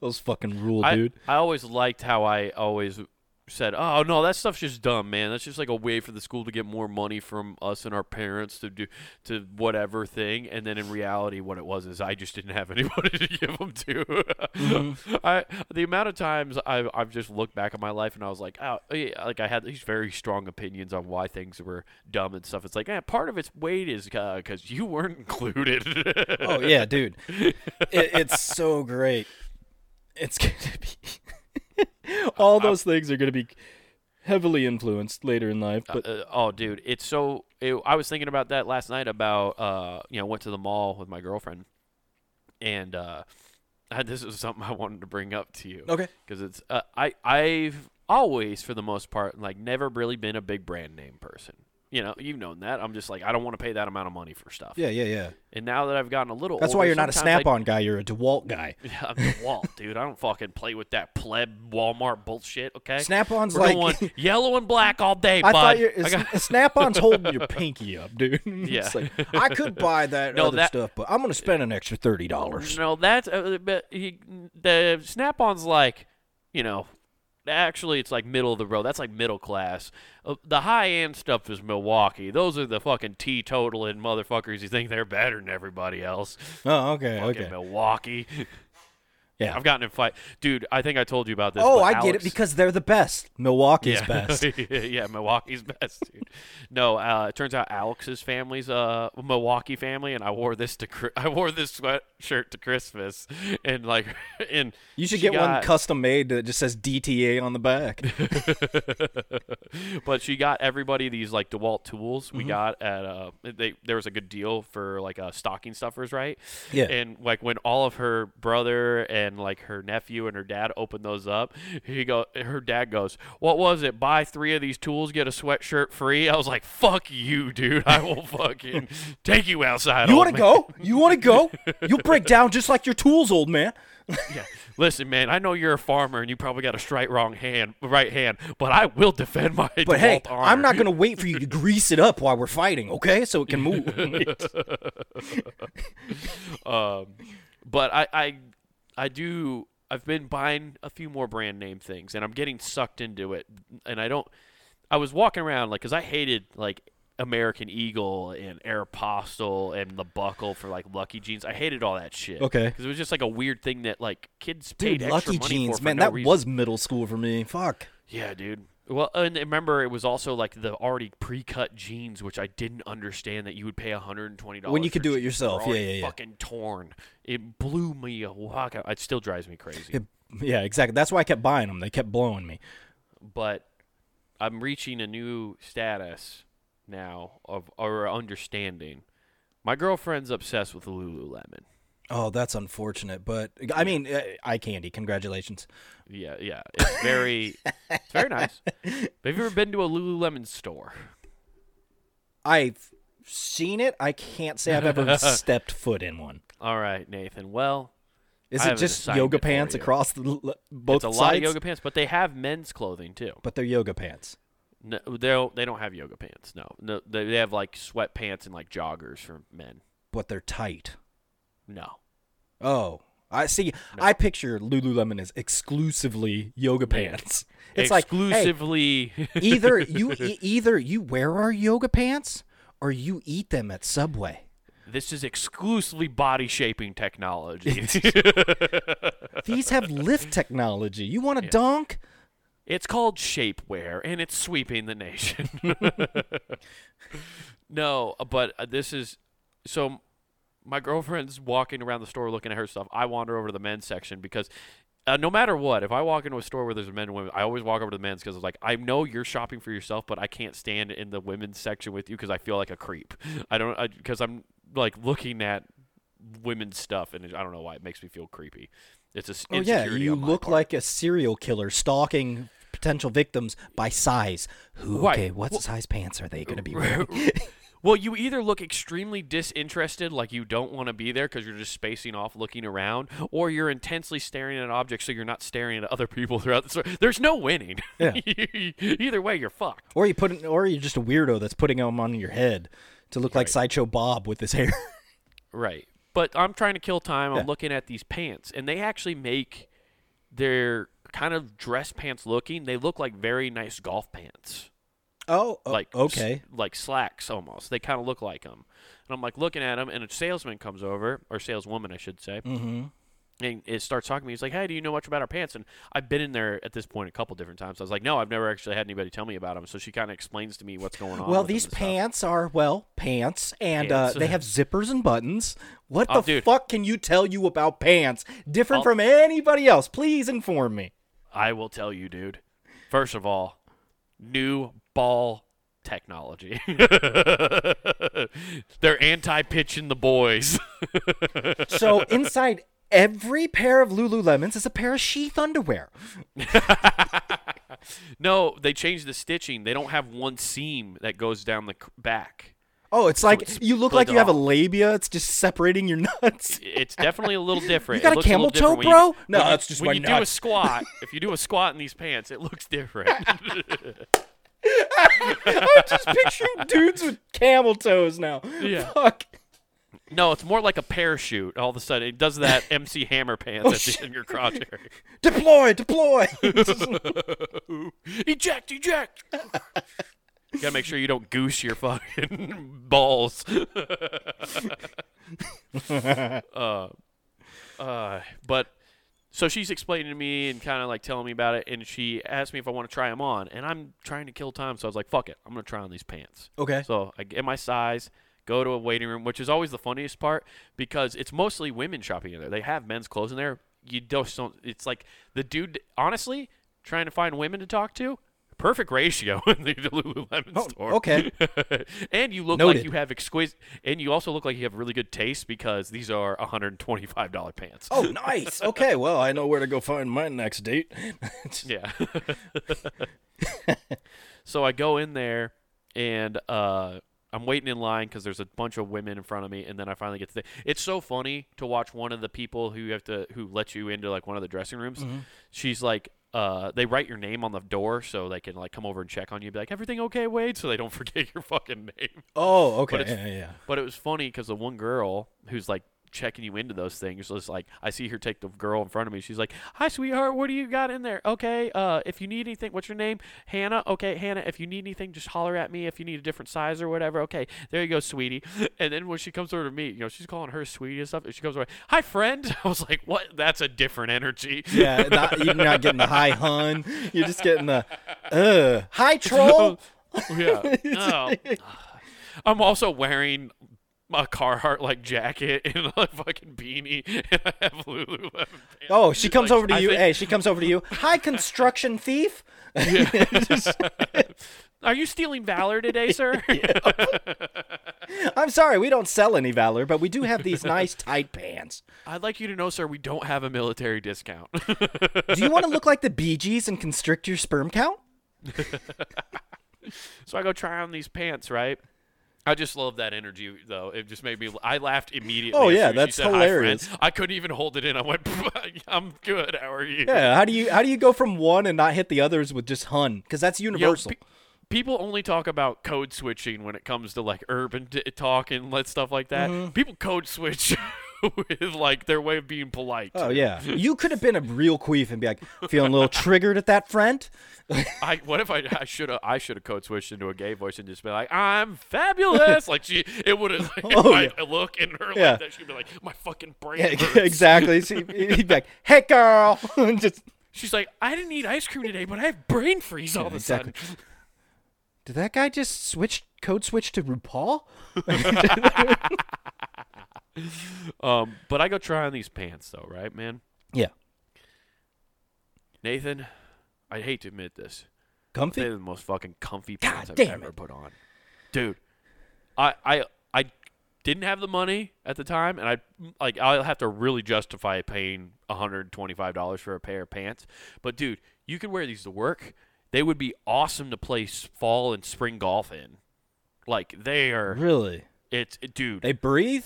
Those fucking rule, I, dude. I always liked how I always said, oh, no, that stuff's just dumb, man. That's just like a way for the school to get more money from us and our parents to do to whatever thing. And then in reality, what it was is I just didn't have anybody to give them to. Mm-hmm. I the amount of times I've, I've just looked back at my life and I was like, oh, yeah, like I had these very strong opinions on why things were dumb and stuff. It's like, eh, part of its weight is because uh, you weren't included. Oh, yeah, dude. It, it's so great. It's going to be... All those I'm, things are going to be heavily influenced later in life. But uh, uh, oh, dude, it's so. It, I was thinking about that last night. About uh, you know, went to the mall with my girlfriend, and uh, I, this is something I wanted to bring up to you. Okay, because it's uh, I I've always, for the most part, like never really been a big brand name person. You know, you've known that. I'm just like, I don't want to pay that amount of money for stuff. Yeah, yeah, yeah. And now that I've gotten a little That's older, why you're not a Snap-on I... guy. You're a DeWalt guy. Yeah, I'm DeWalt, dude. I don't fucking play with that pleb Walmart bullshit, okay? Snap-on's We're like... yellow and black all day, I bud. Thought you're... I got... Snap-on's holding your pinky up, dude. Yeah. It's like, I could buy that no, other that... stuff, but I'm going to spend an extra thirty dollars. No, that's... Uh, but he, the Snap-on's like, you know... Actually, it's like middle of the road. That's like middle class. Uh, the high-end stuff is Milwaukee. Those are the fucking teetotaling motherfuckers who think they're better than everybody else. Oh, okay, fucking okay. Milwaukee. Yeah. I've gotten in fight. Dude, I think I told you about this. Oh, I Alex... get it because they're the best. Milwaukee's yeah. best. Yeah, Milwaukee's best, dude. No, uh, it turns out Alex's family's a uh, Milwaukee family, and I wore this to I wore this sweatshirt to Christmas, and like, and you should get got... one custom made that just says D T A on the back. But she got everybody these like DeWalt tools we mm-hmm. got at uh they there was a good deal for like uh, stocking stuffers, right? Yeah, and like when all of her brother and And like her nephew and her dad opened those up. He go, her dad goes, "What was it? Buy three of these tools, get a sweatshirt free." I was like, "Fuck you, dude! I will fucking take you outside." You want to go? You want to go? You'll break down just like your tools, old man. Yeah, listen, man. I know you're a farmer and you probably got a straight wrong hand, right hand, but I will defend my. But hey, honor. I'm not gonna wait for you to grease it up while we're fighting, okay? So it can move. um, but I. I I do, I've been buying a few more brand name things, and I'm getting sucked into it, and I don't, I was walking around, like, because I hated, like, American Eagle and Aeropostale and the buckle for, like, Lucky Jeans. I hated all that shit. Okay. Because it was just, like, a weird thing that, like, kids paid dude, extra Lucky money Jeans, for, for man, no that reason. Was middle school for me. Fuck. Yeah, dude. Well, and remember, it was also, like, the already pre-cut jeans, which I didn't understand that you would pay one hundred twenty dollars when you could do it yourself. Yeah, yeah, yeah. Fucking torn. It blew me a walk out. It still drives me crazy. It, yeah, exactly. That's why I kept buying them. They kept blowing me. But I'm reaching a new status now of or understanding. My girlfriend's obsessed with Lululemon. Oh, that's unfortunate, but I mean, eye candy. Congratulations. Yeah, yeah, it's very, it's very nice. But have you ever been to a Lululemon store? I've seen it. I can't say I've ever stepped foot in one. All right, Nathan. Well, is it just yoga pants across the both sides? It's a lot of yoga pants, but they have men's clothing too. But they're yoga pants. No, they don't. They don't have yoga pants. No, no, they have like sweatpants and like joggers for men. But they're tight. No. Oh, I see. No. I picture Lululemon as exclusively yoga pants. Man. It's exclusively. Like, hey, either you e- either you wear our yoga pants or you eat them at Subway. This is exclusively body shaping technology. These have lift technology. You want a yeah. dunk? It's called shapewear, and it's sweeping the nation. No, but this is so. My girlfriend's walking around the store looking at her stuff. I wander over to the men's section because Uh, no matter what, if I walk into a store where there's men and women, I always walk over to the men's because it's like, I know you're shopping for yourself, but I can't stand in the women's section with you because I feel like a creep. I don't, because I'm like looking at women's stuff, and I don't know why it makes me feel creepy. It's a oh yeah, you look part. like a serial killer stalking potential victims by size. Who, right. Okay, what well, size pants are they going to be wearing? Well, you either look extremely disinterested, like you don't want to be there because you're just spacing off looking around, or you're intensely staring at an object so you're not staring at other people throughout the store. There's no winning. Yeah. Either way, you're fucked. Or, you put in, or you're just a weirdo that's putting them on your head to look right. like Sideshow Bob with his hair. Right. But I'm trying to kill time. I'm yeah. looking at these pants, and they actually make their kind of dress pants looking. They look like very nice golf pants. Oh, like okay, like slacks almost. They kind of look like them, and I'm like looking at them, and a salesman comes over, or saleswoman, I should say, mm-hmm. and it starts talking to me. He's like, "Hey, do you know much about our pants?" And I've been in there at this point a couple different times. I was like, "No, I've never actually had anybody tell me about them." So she kind of explains to me what's going on. Well, these pants stuff. are well pants, and pants. Uh, they have zippers and buttons. What oh, the dude. fuck can you tell you about pants different I'll... from anybody else? Please inform me. I will tell you, dude. First of all, new. Ball technology. They're anti-pitching the boys. So inside every pair of Lululemons is a pair of sheath underwear. No, they changed the stitching. They don't have one seam that goes down the back. Oh, it's so like it's you look like you off. have a labia. It's just separating your nuts. It's definitely a little different. You got it a camel toe, bro? You, no, that's just when my you nuts. do a squat. If you do a squat in these pants, it looks different. I'm just picturing dudes with camel toes now. Yeah. Fuck. No, it's more like a parachute. All of a sudden, it does that M C Hammer pants oh, at the end of your crotch area. Deploy, deploy. Eject, eject. You gotta make sure you don't goose your fucking balls. uh, uh, but. So she's explaining to me and kind of like telling me about it, and she asked me if I want to try them on, and I'm trying to kill time, so I was like, fuck it, I'm going to try on these pants. Okay. So I get my size, go to a waiting room, which is always the funniest part because it's mostly women shopping in there. They have men's clothes in there. You just don't – it's like the dude – honestly, trying to find women to talk to, perfect ratio in the Lululemon oh, store. Okay. And you look Noted. like you have exquisite – and you also look like you have really good taste because these are one hundred twenty-five dollars pants. Oh, nice. Okay, well, I know where to go find my next date. Yeah. So I go in there, and uh, I'm waiting in line because there's a bunch of women in front of me, and then I finally get to the – it's so funny to watch one of the people who have to who lets you into, like, one of the dressing rooms. Mm-hmm. She's like – Uh, they write your name on the door so they can like come over and check on you and be like, everything okay, Wade? So they don't forget your fucking name. Oh, okay. But yeah, yeah. But it was funny because the one girl who's like checking you into those things was like, I see her take the girl in front of me. She's like, hi, sweetheart. What do you got in there? Okay. Uh, if you need anything, what's your name? Hannah. Okay, Hannah. If you need anything, just holler at me. If you need a different size or whatever. Okay. There you go, sweetie. And then when she comes over to me, you know, she's calling her sweetie and stuff. And she comes over, hi, friend. I was like, what? That's a different energy. Yeah. Not, you're not getting the hi, hun. You're just getting the, uh, hi, troll. Yeah. Oh. I'm also wearing a Carhartt like jacket and a fucking beanie, and I have Lululemon pants. Oh, she comes like, over to you. Think... Hey, she comes over to you. Hi, construction thief. Yeah. Just... Are you stealing Valor today, sir? I'm sorry, we don't sell any Valor, but we do have these nice tight pants. I'd like you to know, sir, we don't have a military discount. Do you want to look like the Bee Gees and constrict your sperm count? So I go try on these pants, right? I just love that energy, though. It just made me – I laughed immediately. Oh, yeah, that's said, hilarious. I couldn't even hold it in. I went, I'm good. How are you? Yeah, how do you how do you go from one and not hit the others with just hun? Because that's universal. You know, pe- people only talk about code switching when it comes to, like, urban t- talk and stuff like that. Mm-hmm. People code switch with, like, their way of being polite. Oh, yeah. You could have been a real queef and be like, feeling a little triggered at that, friend? I what if I I should have I should have code switched into a gay voice and just been like, I'm fabulous. Like she it would have like, oh, yeah. I look in her yeah. like that she'd be like, my fucking brain yeah, hurts. Exactly. So he'd be like, hey girl. Just she's like, I didn't eat ice cream today, but I have brain freeze all yeah, of a exactly. sudden. Did that guy just switch code switch to RuPaul? um, but I go try on these pants though, right, man? Yeah. Nathan, I hate to admit this. Comfy? They're the most fucking comfy pants God I've ever it. put on. Dude, I, I I didn't have the money at the time, and I like I'll have to really justify paying one hundred twenty-five dollars for a pair of pants. But dude, you could wear these to work. They would be awesome to play fall and spring golf in. Like they are really. It's it, dude. They breathe.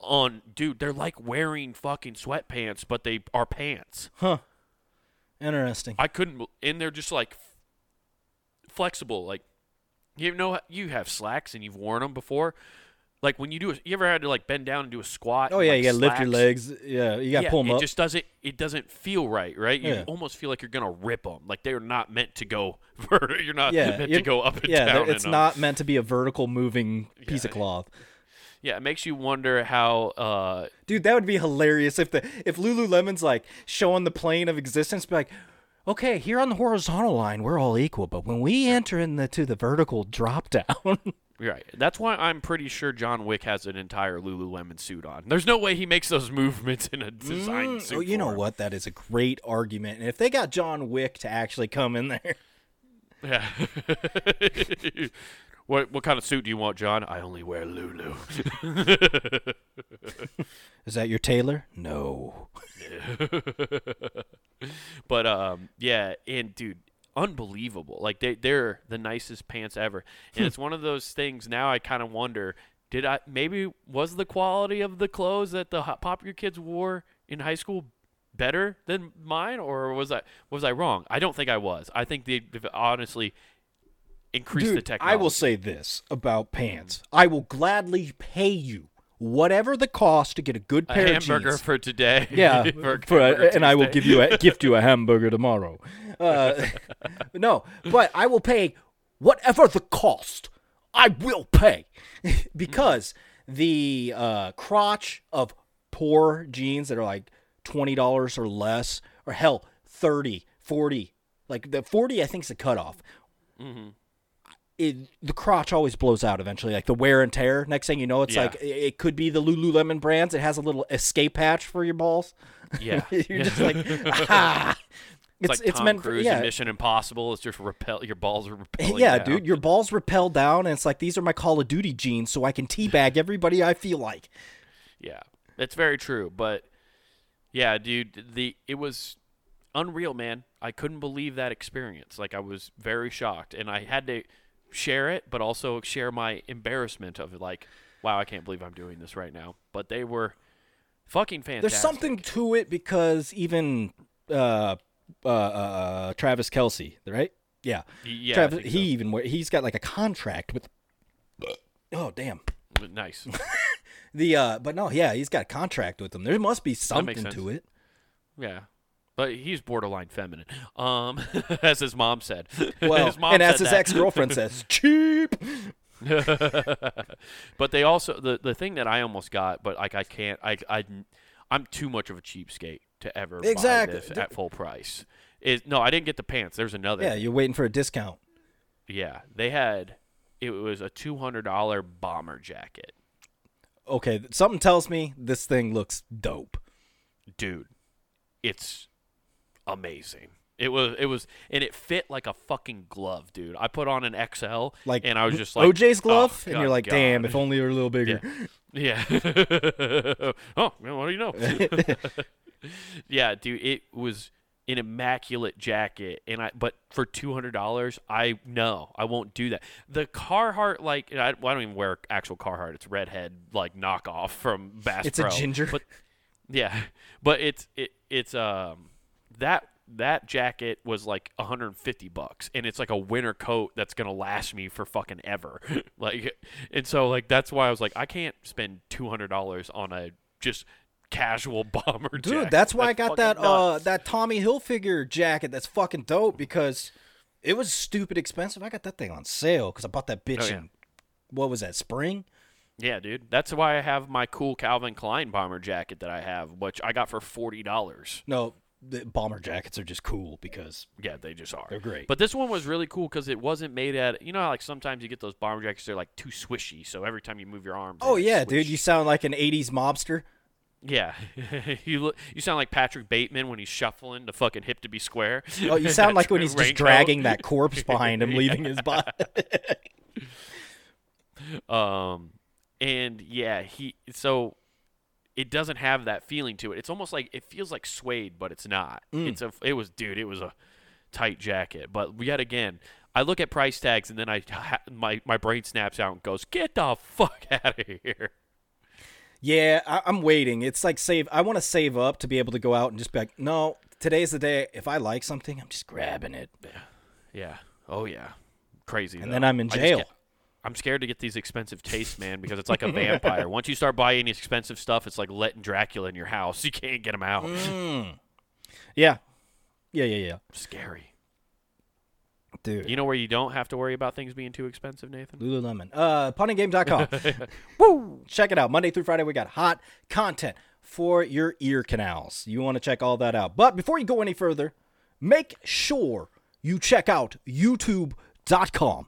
On dude, they're like wearing fucking sweatpants, but they are pants. Huh. Interesting. I couldn't, and they're just like flexible. Like you know, you have slacks and you've worn them before. Like when you do, a, you ever had to like bend down and do a squat? Oh yeah, like you gotta slacks. lift your legs. Yeah, you gotta yeah, pull them it up. It just doesn't. It doesn't feel right, right? You yeah. almost feel like you're gonna rip them. Like they're not meant to go. you're not yeah, meant you're, to go up and yeah, down. Yeah, it's not up. meant to be a vertical moving piece yeah. of cloth. Yeah, it makes you wonder how. Uh, Dude, that would be hilarious if the if Lululemon's like showing the plane of existence, be like, okay, here on the horizontal line we're all equal, but when we enter into the vertical drop down. Right. That's why I'm pretty sure John Wick has an entire Lululemon suit on. There's no way he makes those movements in a design mm, suit. Oh, you form. know what? That is a great argument. And if they got John Wick to actually come in there. Yeah. what what kind of suit do you want, John? I only wear Lulu. Is that your tailor? No. But um yeah, and dude, unbelievable. Like they they're the nicest pants ever. And it's one of those things now I kind of wonder, did I maybe was the quality of the clothes that the popular kids wore in high school better than mine, or was I was I wrong? I don't think I was. I think they honestly increased Dude, the technology. I will say this about pants. I will gladly pay you whatever the cost to get a good pair a of jeans. A hamburger for today. Yeah, for, for a, and I will give you a, gift you a hamburger tomorrow. Uh, no, but I will pay whatever the cost. I will pay because the uh, crotch of poor jeans that are like twenty dollars or less, or hell, thirty, forty, like the forty I think is the cutoff. Mm-hmm. It, the crotch always blows out eventually, like the wear and tear. Next thing you know, it's yeah. like it, it could be the Lululemon brands. It has a little escape hatch for your balls. Yeah, you're yeah. just like, ah. It's, it's like it's Tom meant Cruise for, yeah. Mission Impossible. It's just repel. Your balls are repelling. Yeah, down. Dude, your balls repel down, and it's like these are my Call of Duty jeans, so I can teabag everybody I feel like. Yeah, that's very true. But yeah, dude, the it was unreal, man. I couldn't believe that experience. Like I was very shocked, and I had to share it, but also share my embarrassment of like, wow, I can't believe I'm doing this right now. But they were fucking fantastic. There's something to it because even uh, uh, uh, Travis Kelce, right? Yeah, yeah. Travis, he so. even he's got like a contract with. Oh damn! Nice. the uh, but no, yeah, he's got a contract with them. There must be something to it. Yeah. But he's borderline feminine, um, as his mom said. Well, his mom and as his that. ex-girlfriend says, cheap. But they also the, the thing that I almost got, but like I can't, I I I'm too much of a cheapskate to ever exactly. buy this at full price. Is no, I didn't get the pants. There's another. Yeah, you're waiting for a discount. Yeah, they had it was a two hundred dollars bomber jacket. Okay, something tells me this thing looks dope, dude. It's amazing. It was, it was, and it fit like a fucking glove, dude. I put on an X L, like, and I was just like, O J's glove? Oh, and God, you're like, God. damn, if only you were a little bigger. Yeah. yeah. Oh, man, what do you know? Yeah, dude, it was an immaculate jacket, and I, but for two hundred dollars, I, no, I won't do that. The Carhartt, like, I, well, I don't even wear actual Carhartt. It's redhead, like, knockoff from Bass Pro. It's a ginger. But, yeah, but it's, it, it's, um, That that jacket was like one hundred fifty bucks, and it's like a winter coat that's gonna last me for fucking ever. Like, and so like that's why I was like, I can't spend two hundred dollars on a just casual bomber jacket. Dude, that's why that's I got that nuts. uh that Tommy Hilfiger jacket. That's fucking dope because it was stupid expensive. I got that thing on sale because I bought that bitch oh, yeah. in what was that spring? Yeah, dude. That's why I have my cool Calvin Klein bomber jacket that I have, which I got for forty dollars. No. The bomber jackets are just cool because yeah, they just are. They're great. But this one was really cool because it wasn't made at you know how like sometimes you get those bomber jackets they're like too swishy, so every time you move your arms. Oh yeah, swish. Dude, you sound like an eighties mobster. Yeah. you look, you sound like Patrick Bateman when he's shuffling the fucking hip to be square. Oh, you sound like when he's raincoat. Just dragging that corpse behind him, leaving his body. um, and yeah, he so it doesn't have that feeling to it. It's almost like it feels like suede, but it's not. Mm. It's a it was dude, it was a tight jacket. But yet again, I look at price tags and then I my my brain snaps out and goes, "Get the fuck out of here." Yeah, I, I'm waiting. It's like save. I want to save up to be able to go out and just be like, no, today's the day. If I like something, I'm just grabbing it. Yeah. Yeah. Oh, yeah. Crazy. And though. Then I'm in jail. I'm scared to get these expensive tastes, man, because it's like a vampire. Once you start buying expensive stuff, it's like letting Dracula in your house. You can't get him out. Mm. Yeah. Yeah, yeah, yeah. Scary. Dude. You know where you don't have to worry about things being too expensive, Nathan? Lululemon. Uh, punning game dot com. Woo! Check it out. Monday through Friday, we got hot content for your ear canals. You want to check all that out. But before you go any further, make sure you check out YouTube dot com.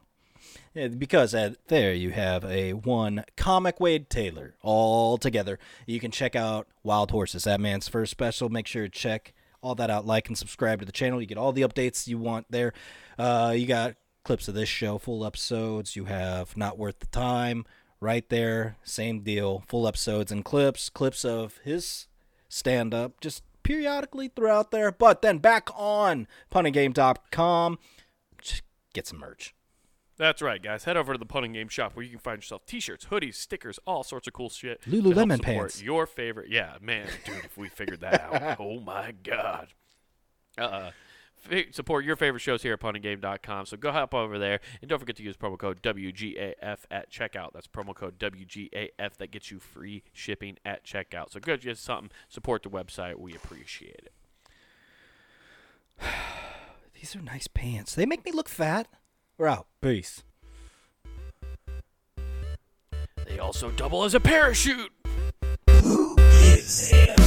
Yeah, because at there you have a one comic Wade Taylor all together. You can check out Wild Horses, that man's first special. Make sure to check all that out. Like and subscribe to the channel. You get all the updates you want there. Uh, you got clips of this show, full episodes. You have Not Worth the Time right there. Same deal. Full episodes and clips. Clips of his stand-up just periodically throughout there. But then back on punning game dot com. Just get some merch. That's right, guys. Head over to the Punning Game shop where you can find yourself T-shirts, hoodies, stickers, all sorts of cool shit. Lululemon pants. Your favorite. Yeah, man, dude, if we figured that out. Oh, my God. Uh, f- support your favorite shows here at punning game dot com. So go hop over there. And don't forget to use promo code W G A F at checkout. That's promo code W G A F. That gets you free shipping at checkout. So go do something. Support the website. We appreciate it. These are nice pants. They make me look fat. We're out. Peace. They also double as a parachute. Who gives a